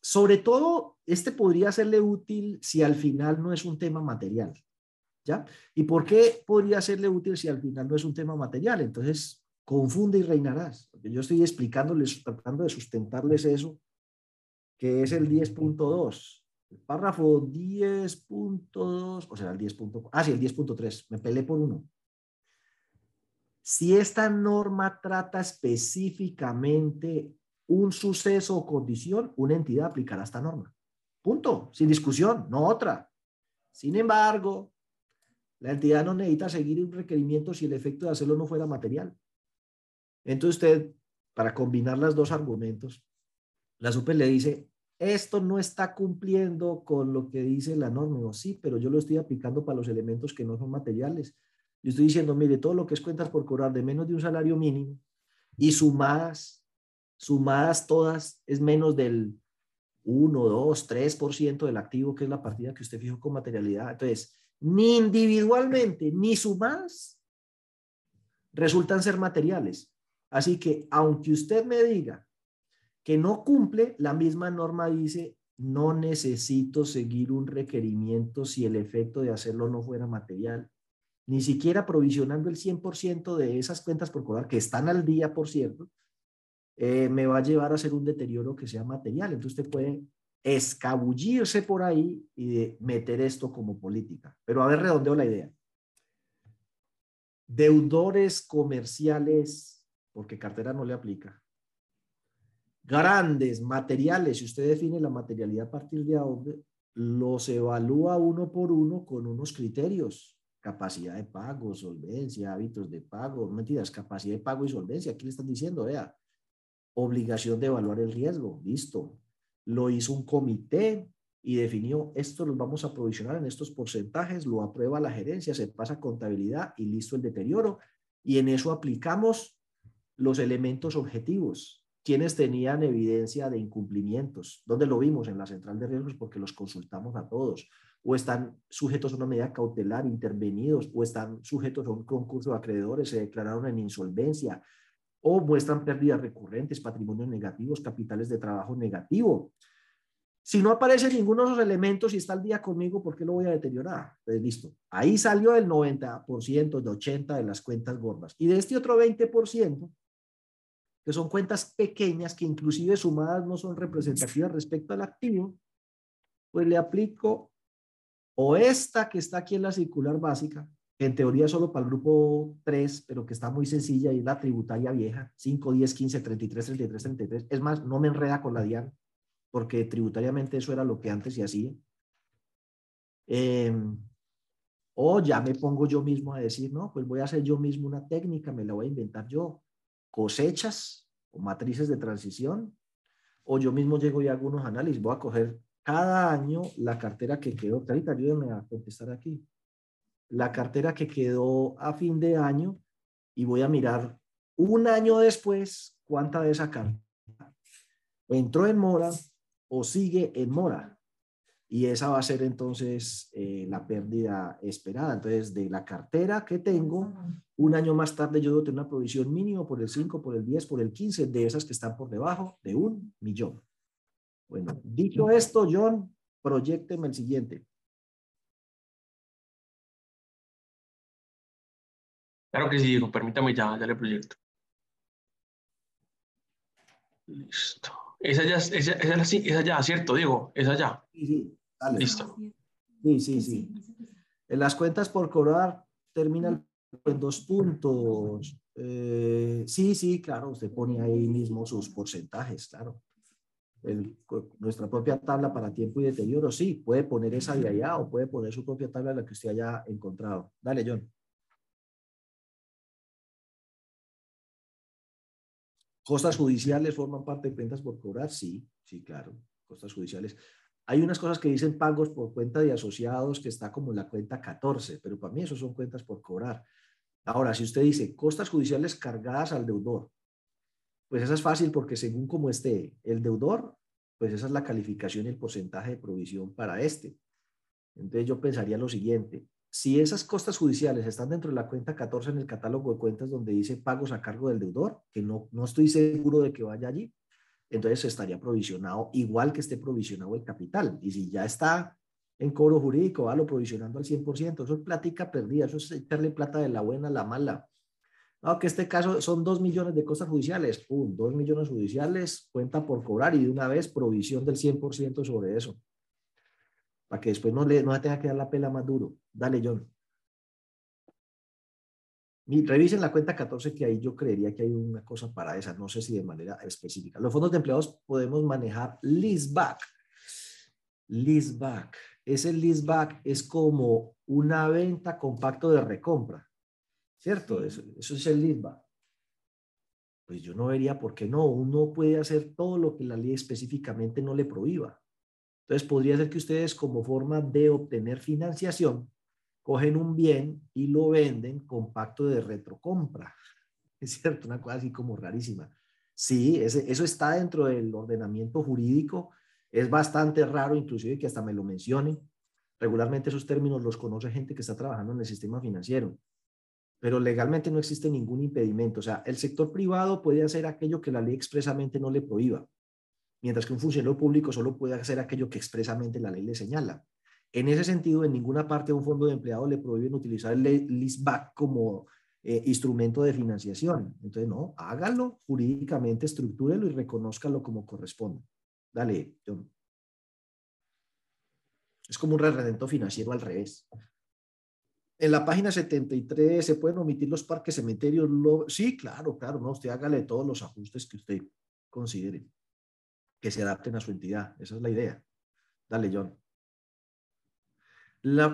Sobre todo, este podría serle útil si al final no es un tema material. ¿Ya? ¿Y por qué podría serle útil si al final no es un tema material? Entonces, confunde y reinarás. Yo estoy explicándoles, tratando de sustentarles eso, que es el 10.2. El párrafo 10.2, o sea, el 10.4. Ah, sí, el 10.3. Me peleé por uno. Si esta norma trata específicamente un suceso o condición, una entidad aplicará esta norma. Punto. Sin discusión, no otra. Sin embargo, la entidad no necesita seguir un requerimiento si el efecto de hacerlo no fuera material. Entonces usted, para combinar los dos argumentos, la super le dice, esto no está cumpliendo con lo que dice la norma. No, sí, pero yo lo estoy aplicando para los elementos que no son materiales. Yo estoy diciendo, mire, todo lo que es cuentas por cobrar de menos de un salario mínimo y sumadas todas, es menos del 1, 2, 3% del activo, que es la partida que usted fijó con materialidad. Entonces, ni individualmente, ni sumadas, resultan ser materiales. Así que, aunque usted me diga que no cumple, la misma norma dice, no necesito seguir un requerimiento si el efecto de hacerlo no fuera material. Ni siquiera provisionando el 100% de esas cuentas por cobrar, que están al día, por cierto, me va a llevar a hacer un deterioro que sea material. Entonces, usted puede escabullirse por ahí y de meter esto como política. Pero a ver, redondeo la idea. Deudores comerciales, porque cartera no le aplica. Grandes, materiales, si usted define la materialidad a partir de ahora, los evalúa uno por uno con unos criterios. Capacidad de pago, solvencia, hábitos de pago, mentiras, capacidad de pago y solvencia. Aquí le están diciendo, vea, obligación de evaluar el riesgo, listo. Lo hizo un comité y definió, esto los vamos a provisionar en estos porcentajes, lo aprueba la gerencia, se pasa a contabilidad y listo el deterioro. Y en eso aplicamos los elementos objetivos. ¿Quiénes tenían evidencia de incumplimientos? ¿Dónde lo vimos? En la central de riesgos, porque los consultamos a todos. O están sujetos a una medida cautelar, intervenidos, o están sujetos a un concurso de acreedores, se declararon en insolvencia, o muestran pérdidas recurrentes, patrimonios negativos, capitales de trabajo negativo. Si no aparece ninguno de esos elementos y está al día conmigo, ¿por qué lo voy a deteriorar? Entonces, listo. Ahí salió el 90%, el 80% de las cuentas gordas. Y de este otro 20%, que son cuentas pequeñas, que inclusive sumadas no son representativas respecto al activo, pues le aplico o esta que está aquí en la circular básica, en teoría solo para el grupo 3, pero que está muy sencilla y es la tributaria vieja, 5, 10, 15, 33, 33, 33. Es más, no me enreda con la DIAN, porque tributariamente eso era lo que antes se hacía. O ya me pongo yo mismo a decir, no, pues voy a hacer yo mismo una técnica, me la voy a inventar yo. Cosechas o matrices de transición, o yo mismo llego y hago unos análisis. Voy a coger cada año la cartera que quedó. Carita, ayúdenme a contestar aquí. La cartera que quedó a fin de año y voy a mirar un año después cuánta de esa cartera entró en mora o sigue en mora, y esa va a ser entonces la pérdida esperada. Entonces, de la cartera que tengo, un año más tarde yo debo tener una provisión mínima por el 5, por el 10, por el 15 de esas que están por debajo de 1.000.000. Bueno, dicho esto, John, proyécteme el siguiente. Claro que sí, Diego, permítame ya le proyecto. Listo. Esa ya, ¿cierto, Diego? Esa ya. Sí, sí, dale. Listo. Sí. En las cuentas por cobrar terminan en 2 puntos. Sí, claro, usted pone ahí mismo sus porcentajes, claro. Nuestra propia tabla para tiempo y deterioro, sí, puede poner esa de allá o puede poner su propia tabla la que usted haya encontrado. Dale, John. ¿Costas judiciales forman parte de cuentas por cobrar? Sí, claro, costas judiciales. Hay unas cosas que dicen pagos por cuenta de asociados que está como en la cuenta 14, pero para mí eso son cuentas por cobrar. Ahora, si usted dice costas judiciales cargadas al deudor, pues esa es fácil porque según como esté el deudor, pues esa es la calificación y el porcentaje de provisión para este. Entonces yo pensaría lo siguiente, si esas costas judiciales están dentro de la cuenta 14 en el catálogo de cuentas donde dice pagos a cargo del deudor, que no estoy seguro de que vaya allí, entonces estaría provisionado igual que esté provisionado el capital. Y si ya está en cobro jurídico, va lo provisionando al 100%. Eso es plática perdida, eso es echarle plata de la buena a la mala. Aunque este caso son 2 millones de costas judiciales. 2 millones judiciales, cuenta por cobrar y de una vez provisión del 100% sobre eso. Para que después no le tenga que dar la pela más duro. Dale, John. Y revisen la cuenta 14 que ahí yo creería que hay una cosa para esa, no sé si de manera específica. Los fondos de empleados podemos manejar leaseback. Leaseback. Ese leaseback es como una venta con pacto de recompra, ¿cierto? Eso es el leaseback. Pues yo no vería por qué no. Uno puede hacer todo lo que la ley específicamente no le prohíba. Entonces podría ser que ustedes como forma de obtener financiación cogen un bien y lo venden con pacto de retrocompra. Es cierto, una cosa así como rarísima. Sí, eso está dentro del ordenamiento jurídico. Es bastante raro, inclusive, que hasta me lo mencionen. Regularmente esos términos los conoce gente que está trabajando en el sistema financiero. Pero legalmente no existe ningún impedimento. O sea, el sector privado puede hacer aquello que la ley expresamente no le prohíba, mientras que un funcionario público solo puede hacer aquello que expresamente la ley le señala. En ese sentido, en ninguna parte a un fondo de empleados le prohíben utilizar el leaseback como instrumento de financiación. Entonces, no, hágalo jurídicamente, estructúrelo y reconózcalo como corresponde. Dale, John. Es como un redento financiero al revés. En la página 73, ¿se pueden omitir los parques, cementerios? Sí, claro, no, usted hágale todos los ajustes que usted considere, que se adapten a su entidad. Esa es la idea. Dale, John.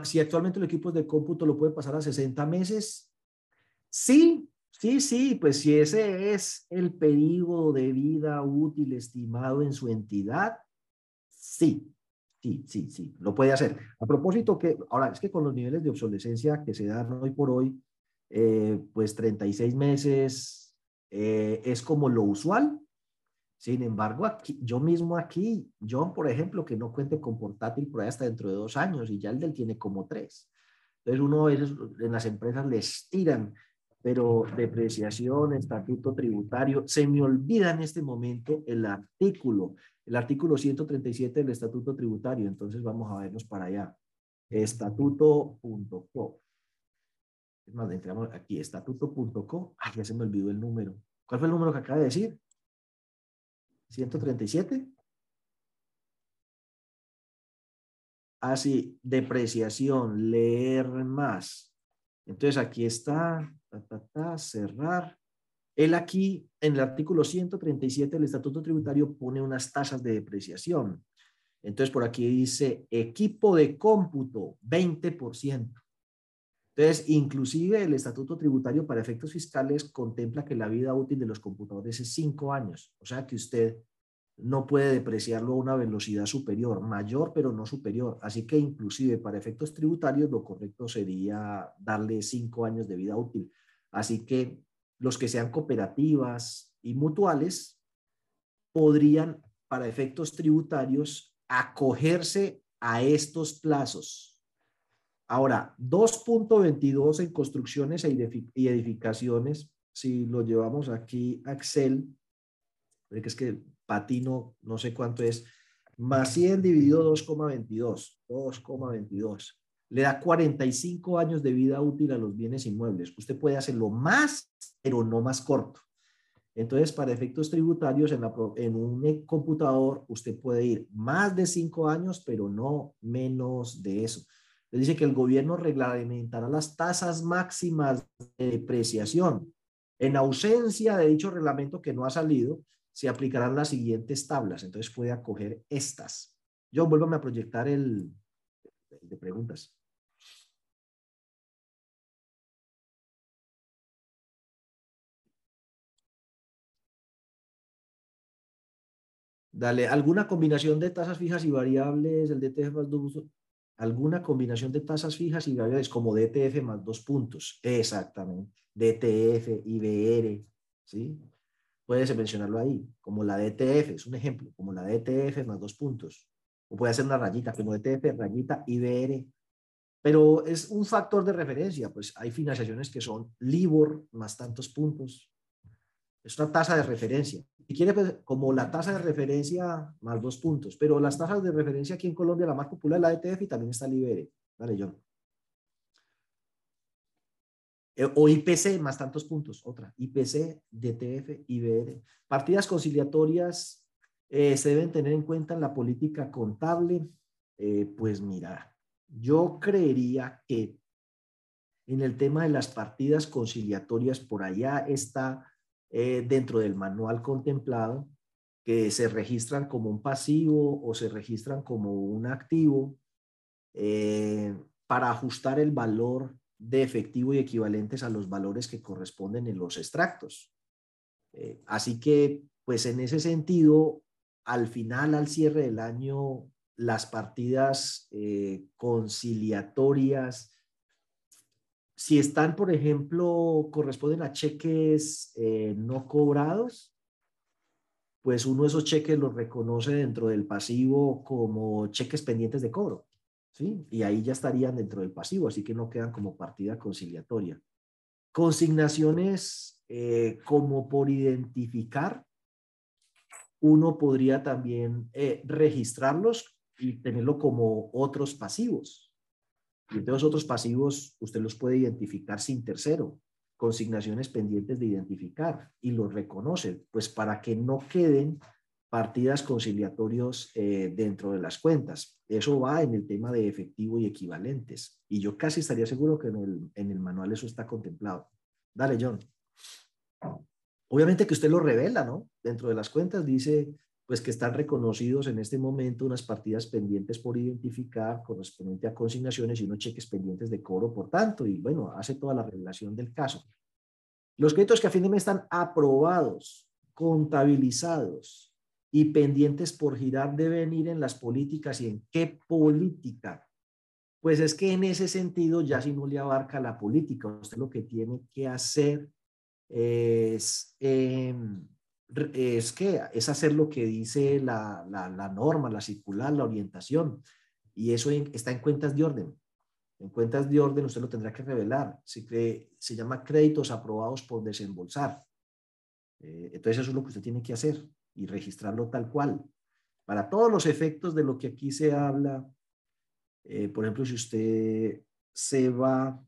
Si actualmente los equipos de cómputo lo pueden pasar a 60 meses, sí, pues si ese es el periodo de vida útil estimado en su entidad, sí, lo puede hacer. A propósito, que ahora es que con los niveles de obsolescencia que se dan hoy por hoy, pues 36 meses es como lo usual. Sin embargo, yo mismo aquí, John, por ejemplo, que no cuente con portátil por ahí hasta dentro de 2 años y ya el del tiene como 3. Entonces uno en las empresas les tiran, pero depreciación, estatuto tributario, se me olvida en este momento el artículo 137 del estatuto tributario, entonces vamos a vernos para allá, estatuto.co. Es más, entramos aquí, estatuto.co, ay, ya se me olvidó el número. ¿Cuál fue el número que acaba de decir? 137. Así, depreciación, leer más. Entonces aquí está, cerrar. Él aquí, en el artículo 137 del Estatuto Tributario, pone unas tasas de depreciación. Entonces por aquí dice, equipo de cómputo, 20%. Entonces, inclusive el Estatuto Tributario para efectos fiscales contempla que la vida útil de los computadores es 5 años. O sea que usted no puede depreciarlo a una velocidad superior, mayor pero no superior. Así que inclusive para efectos tributarios lo correcto sería darle 5 años de vida útil. Así que los que sean cooperativas y mutuales podrían para efectos tributarios acogerse a estos plazos. Ahora, 2.22 en construcciones y edificaciones, si lo llevamos aquí a Excel, que es que patino, no sé cuánto es, más 100 dividido 2.22, le da 45 años de vida útil a los bienes inmuebles. Usted puede hacerlo más, pero no más corto. Entonces, para efectos tributarios, en un computador, usted puede ir más de 5 años, pero no menos de eso. Les dice que el gobierno reglamentará las tasas máximas de depreciación. En ausencia de dicho reglamento que no ha salido, se aplicarán las siguientes tablas. Entonces puede acoger estas. Yo vuélvame a proyectar el de preguntas. Dale, ¿alguna combinación de tasas fijas y variables? El DTF más 2. ¿Alguna combinación de tasas fijas y variables como DTF más 2 puntos? Exactamente. DTF, IBR, ¿sí? Puedes mencionarlo ahí, como la DTF, es un ejemplo, como la DTF más 2 puntos. O puede hacer una rayita, como DTF, rayita, IBR. Pero es un factor de referencia, pues hay financiaciones que son LIBOR más tantos puntos. Es una tasa de referencia. Si quiere, pues, como la tasa de referencia más 2 puntos. Pero las tasas de referencia aquí en Colombia, la más popular es la DTF y también está el IBR. Dale, John. O IPC más tantos puntos. Otra. IPC, DTF, IBR. Partidas conciliatorias se deben tener en cuenta en la política contable. Pues mira, yo creería que en el tema de las partidas conciliatorias por allá está... dentro del manual contemplado, que se registran como un pasivo o se registran como un activo para ajustar el valor de efectivo y equivalentes a los valores que corresponden en los extractos. Así que, pues en ese sentido, al final, al cierre del año, las partidas conciliatorias, si están, por ejemplo, corresponden a cheques no cobrados, pues uno de esos cheques los reconoce dentro del pasivo como cheques pendientes de cobro, ¿sí? Y ahí ya estarían dentro del pasivo, así que no quedan como partida conciliatoria. Consignaciones como por identificar, uno podría también registrarlos y tenerlo como otros pasivos. Y entonces otros pasivos usted los puede identificar sin tercero, consignaciones pendientes de identificar y los reconoce, pues para que no queden partidas conciliatorios dentro de las cuentas. Eso va en el tema de efectivo y equivalentes. Y yo casi estaría seguro que en el manual eso está contemplado. Dale, John. Obviamente que usted lo revela, ¿no? Dentro de las cuentas dice... pues que están reconocidos en este momento unas partidas pendientes por identificar correspondiente a consignaciones y unos cheques pendientes de cobro, por tanto, y bueno, hace toda la revelación del caso. Los créditos que a fin de mes están aprobados, contabilizados y pendientes por girar deben ir en las políticas. ¿Y en qué política? Pues es que en ese sentido ya si no le abarca la política, usted lo que tiene que hacer es hacer lo que dice la norma, la circular, la orientación, y eso está en cuentas de orden. En cuentas de orden usted lo tendrá que revelar. Se llama créditos aprobados por desembolsar. Entonces eso es lo que usted tiene que hacer y registrarlo tal cual. Para todos los efectos de lo que aquí se habla, por ejemplo, si usted se va,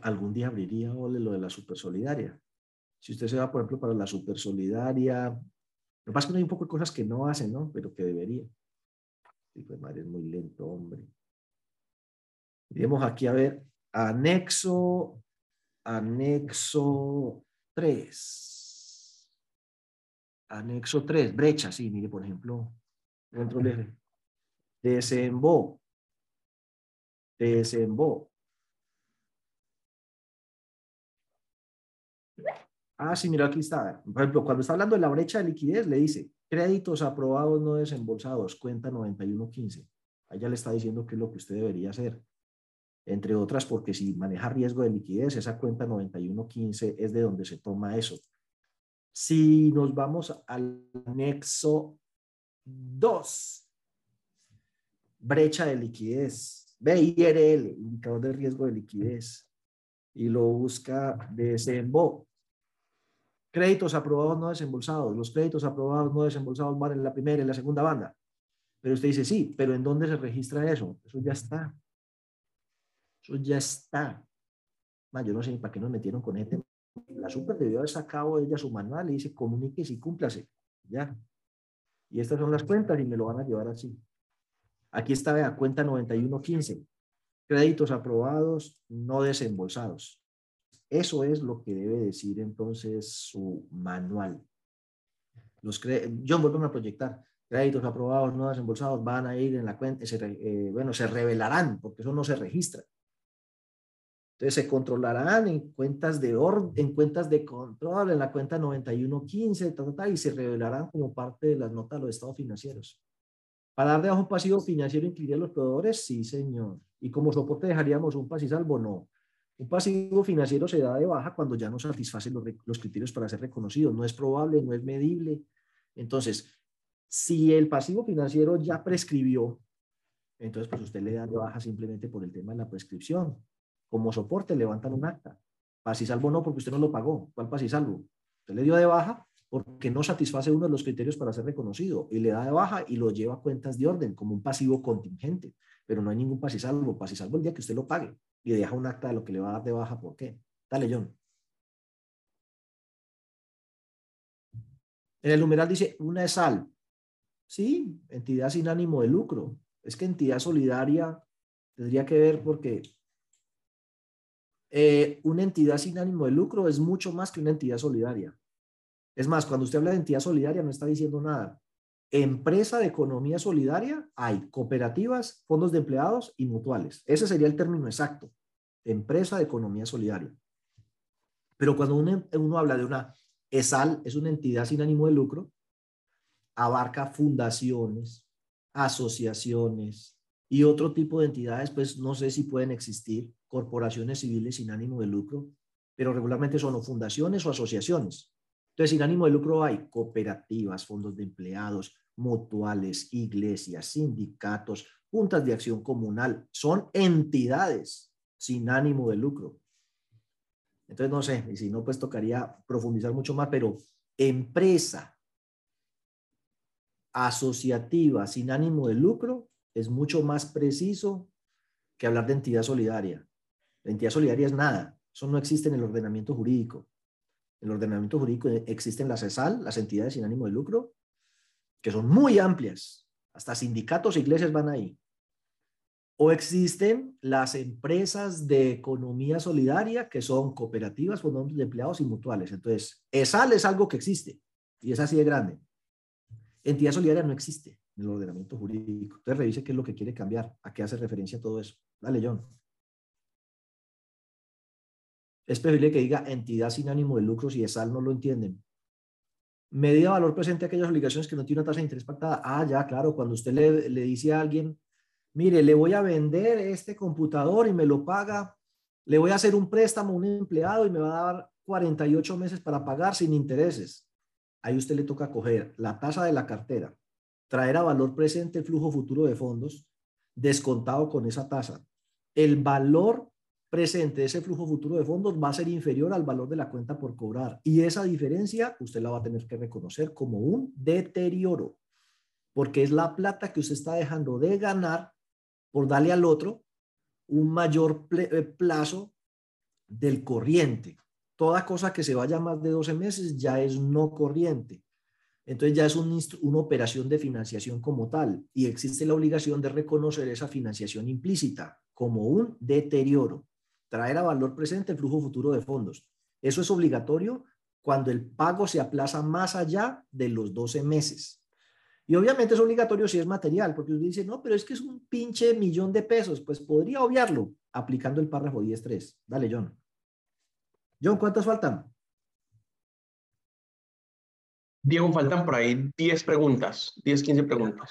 algún día abriría lo de la Supersolidaria. Si usted se va, por ejemplo, para la Supersolidaria, lo que pasa es que hay un poco de cosas que no hacen, ¿no? Pero que debería. Y pues, madre, es muy lento, hombre. Iremos aquí a ver, anexo 3. Anexo 3, brecha, sí, mire, por ejemplo, control F. Desembo. Ah, sí, mira, aquí está. Por ejemplo, cuando está hablando de la brecha de liquidez, le dice créditos aprobados no desembolsados, cuenta 9115. Ahí ya le está diciendo qué es lo que usted debería hacer. Entre otras, porque si maneja riesgo de liquidez, esa cuenta 9115 es de donde se toma eso. Si nos vamos al anexo 2, brecha de liquidez, BIRL, indicador de riesgo de liquidez, y lo busca desembolso. Créditos aprobados no desembolsados. Los créditos aprobados no desembolsados van en la primera y en la segunda banda. Pero usted dice, sí, pero ¿en dónde se registra eso? Eso ya está. Eso ya está. Man, yo no sé ni para qué nos metieron con este. La super debió haber sacado ella su manual y dice, comuníquese y cúmplase. Ya. Y estas son las cuentas y me lo van a llevar así. Aquí está, vea, cuenta 9115. Créditos aprobados, no desembolsados. Eso es lo que debe decir entonces su manual. John, vuelvo a proyectar. Créditos aprobados, no desembolsados, van a ir en la cuenta, se revelarán, porque eso no se registra. Entonces se controlarán en cuentas de control, en la cuenta 9115, y se revelarán como parte de las notas de los estados financieros. ¿Para dar de bajo un pasivo financiero incluiría a los proveedores? Sí, señor. ¿Y como soporte dejaríamos un pasisalvo? No. Un pasivo financiero se da de baja cuando ya no satisface los criterios para ser reconocido. No es probable, no es medible. Entonces, si el pasivo financiero ya prescribió, entonces pues usted le da de baja simplemente por el tema de la prescripción. Como soporte levantan un acta. Pasisalvo no, porque usted no lo pagó. ¿Cuál pasisalvo? Usted le dio de baja porque no satisface uno de los criterios para ser reconocido y le da de baja y lo lleva a cuentas de orden como un pasivo contingente, pero no hay ningún pasisalvo. Pasisalvo el día que usted lo pague y deja un acta de lo que le va a dar de baja. ¿Por qué? Dale, John. En el numeral dice una ESAL. Sí, entidad sin ánimo de lucro. Es que entidad solidaria tendría que ver porque... una entidad sin ánimo de lucro es mucho más que una entidad solidaria. Es más, cuando usted habla de entidad solidaria no está diciendo nada. Empresa de economía solidaria hay cooperativas, fondos de empleados y mutuales. Ese sería el término exacto. Empresa de economía solidaria. Pero cuando uno habla de una ESAL, es una entidad sin ánimo de lucro, abarca fundaciones, asociaciones y otro tipo de entidades, pues no sé si pueden existir. Corporaciones civiles sin ánimo de lucro, pero regularmente son o fundaciones o asociaciones. Entonces, sin ánimo de lucro hay cooperativas, fondos de empleados, mutuales, iglesias, sindicatos, juntas de acción comunal. Son entidades sin ánimo de lucro. Entonces, no sé, y si no, pues tocaría profundizar mucho más, pero empresa asociativa sin ánimo de lucro es mucho más preciso que hablar de entidad solidaria. La entidad solidaria es nada. Eso no existe en el ordenamiento jurídico. En el ordenamiento jurídico existen las ESAL, las entidades sin ánimo de lucro, que son muy amplias. Hasta sindicatos e iglesias van ahí. O existen las empresas de economía solidaria, que son cooperativas, fondos de empleados y mutuales. Entonces, ESAL es algo que existe y es así de grande. Entidad solidaria no existe en el ordenamiento jurídico. Entonces, revise qué es lo que quiere cambiar, a qué hace referencia todo eso. Dale, John. Es preferible que diga entidad sin ánimo de lucro si ESAL no lo entienden. Medida valor presente a aquellas obligaciones que no tienen una tasa de interés pactada. Ah, ya, claro, cuando usted le dice a alguien, mire, le voy a vender este computador y me lo paga, le voy a hacer un préstamo a un empleado y me va a dar 48 meses para pagar sin intereses. Ahí usted le toca coger la tasa de la cartera, traer a valor presente el flujo futuro de fondos, descontado con esa tasa. El valor presente de ese flujo futuro de fondos va a ser inferior al valor de la cuenta por cobrar. Y esa diferencia usted la va a tener que reconocer como un deterioro, porque es la plata que usted está dejando de ganar por darle al otro un mayor plazo del corriente. Toda cosa que se vaya más de 12 meses ya es no corriente. Entonces ya es una operación de financiación como tal y existe la obligación de reconocer esa financiación implícita como un deterioro. Traer a valor presente el flujo futuro de fondos. Eso es obligatorio cuando el pago se aplaza más allá de los 12 meses. Y obviamente es obligatorio si es material, porque usted dice, no, pero es que es un pinche millón de pesos. Pues podría obviarlo aplicando el párrafo 10.3. Dale, John. John, ¿cuántas faltan? Diego, faltan por ahí 10 preguntas, 10, 15 preguntas.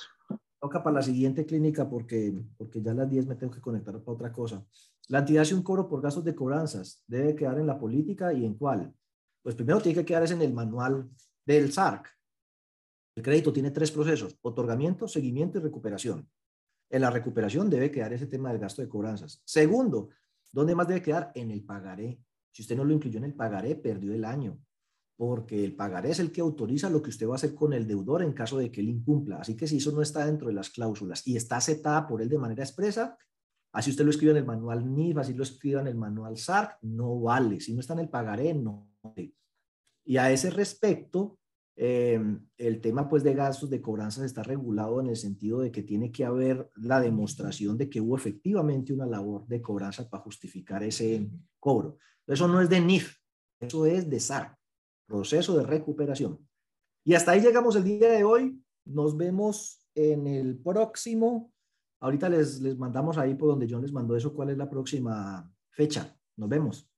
Toca para la siguiente clínica porque ya a las 10 me tengo que conectar para otra cosa. La entidad hace un cobro por gastos de cobranzas. ¿Debe quedar en la política y en cuál? Pues primero tiene que quedar en el manual del SARC. El crédito tiene 3 procesos: otorgamiento, seguimiento y recuperación. En la recuperación debe quedar ese tema del gasto de cobranzas. Segundo, ¿dónde más debe quedar? En el pagaré. Si usted no lo incluyó en el pagaré, perdió el año. Porque el pagaré es el que autoriza lo que usted va a hacer con el deudor en caso de que él incumpla. Así que si eso no está dentro de las cláusulas y está aceptada por él de manera expresa, así usted lo escriba en el manual NIIF, así lo escriba en el manual SARC, no vale. Si no está en el pagaré, no vale. Y a ese respecto, El tema pues de gastos de cobranzas está regulado en el sentido de que tiene que haber la demostración de que hubo efectivamente una labor de cobranza para justificar ese cobro. Eso no es de NIIF, eso es de SARC, proceso de recuperación. Y hasta ahí llegamos el día de hoy. Nos vemos en el próximo. Ahorita les mandamos ahí por donde John les mandó eso, cuál es la próxima fecha. Nos vemos.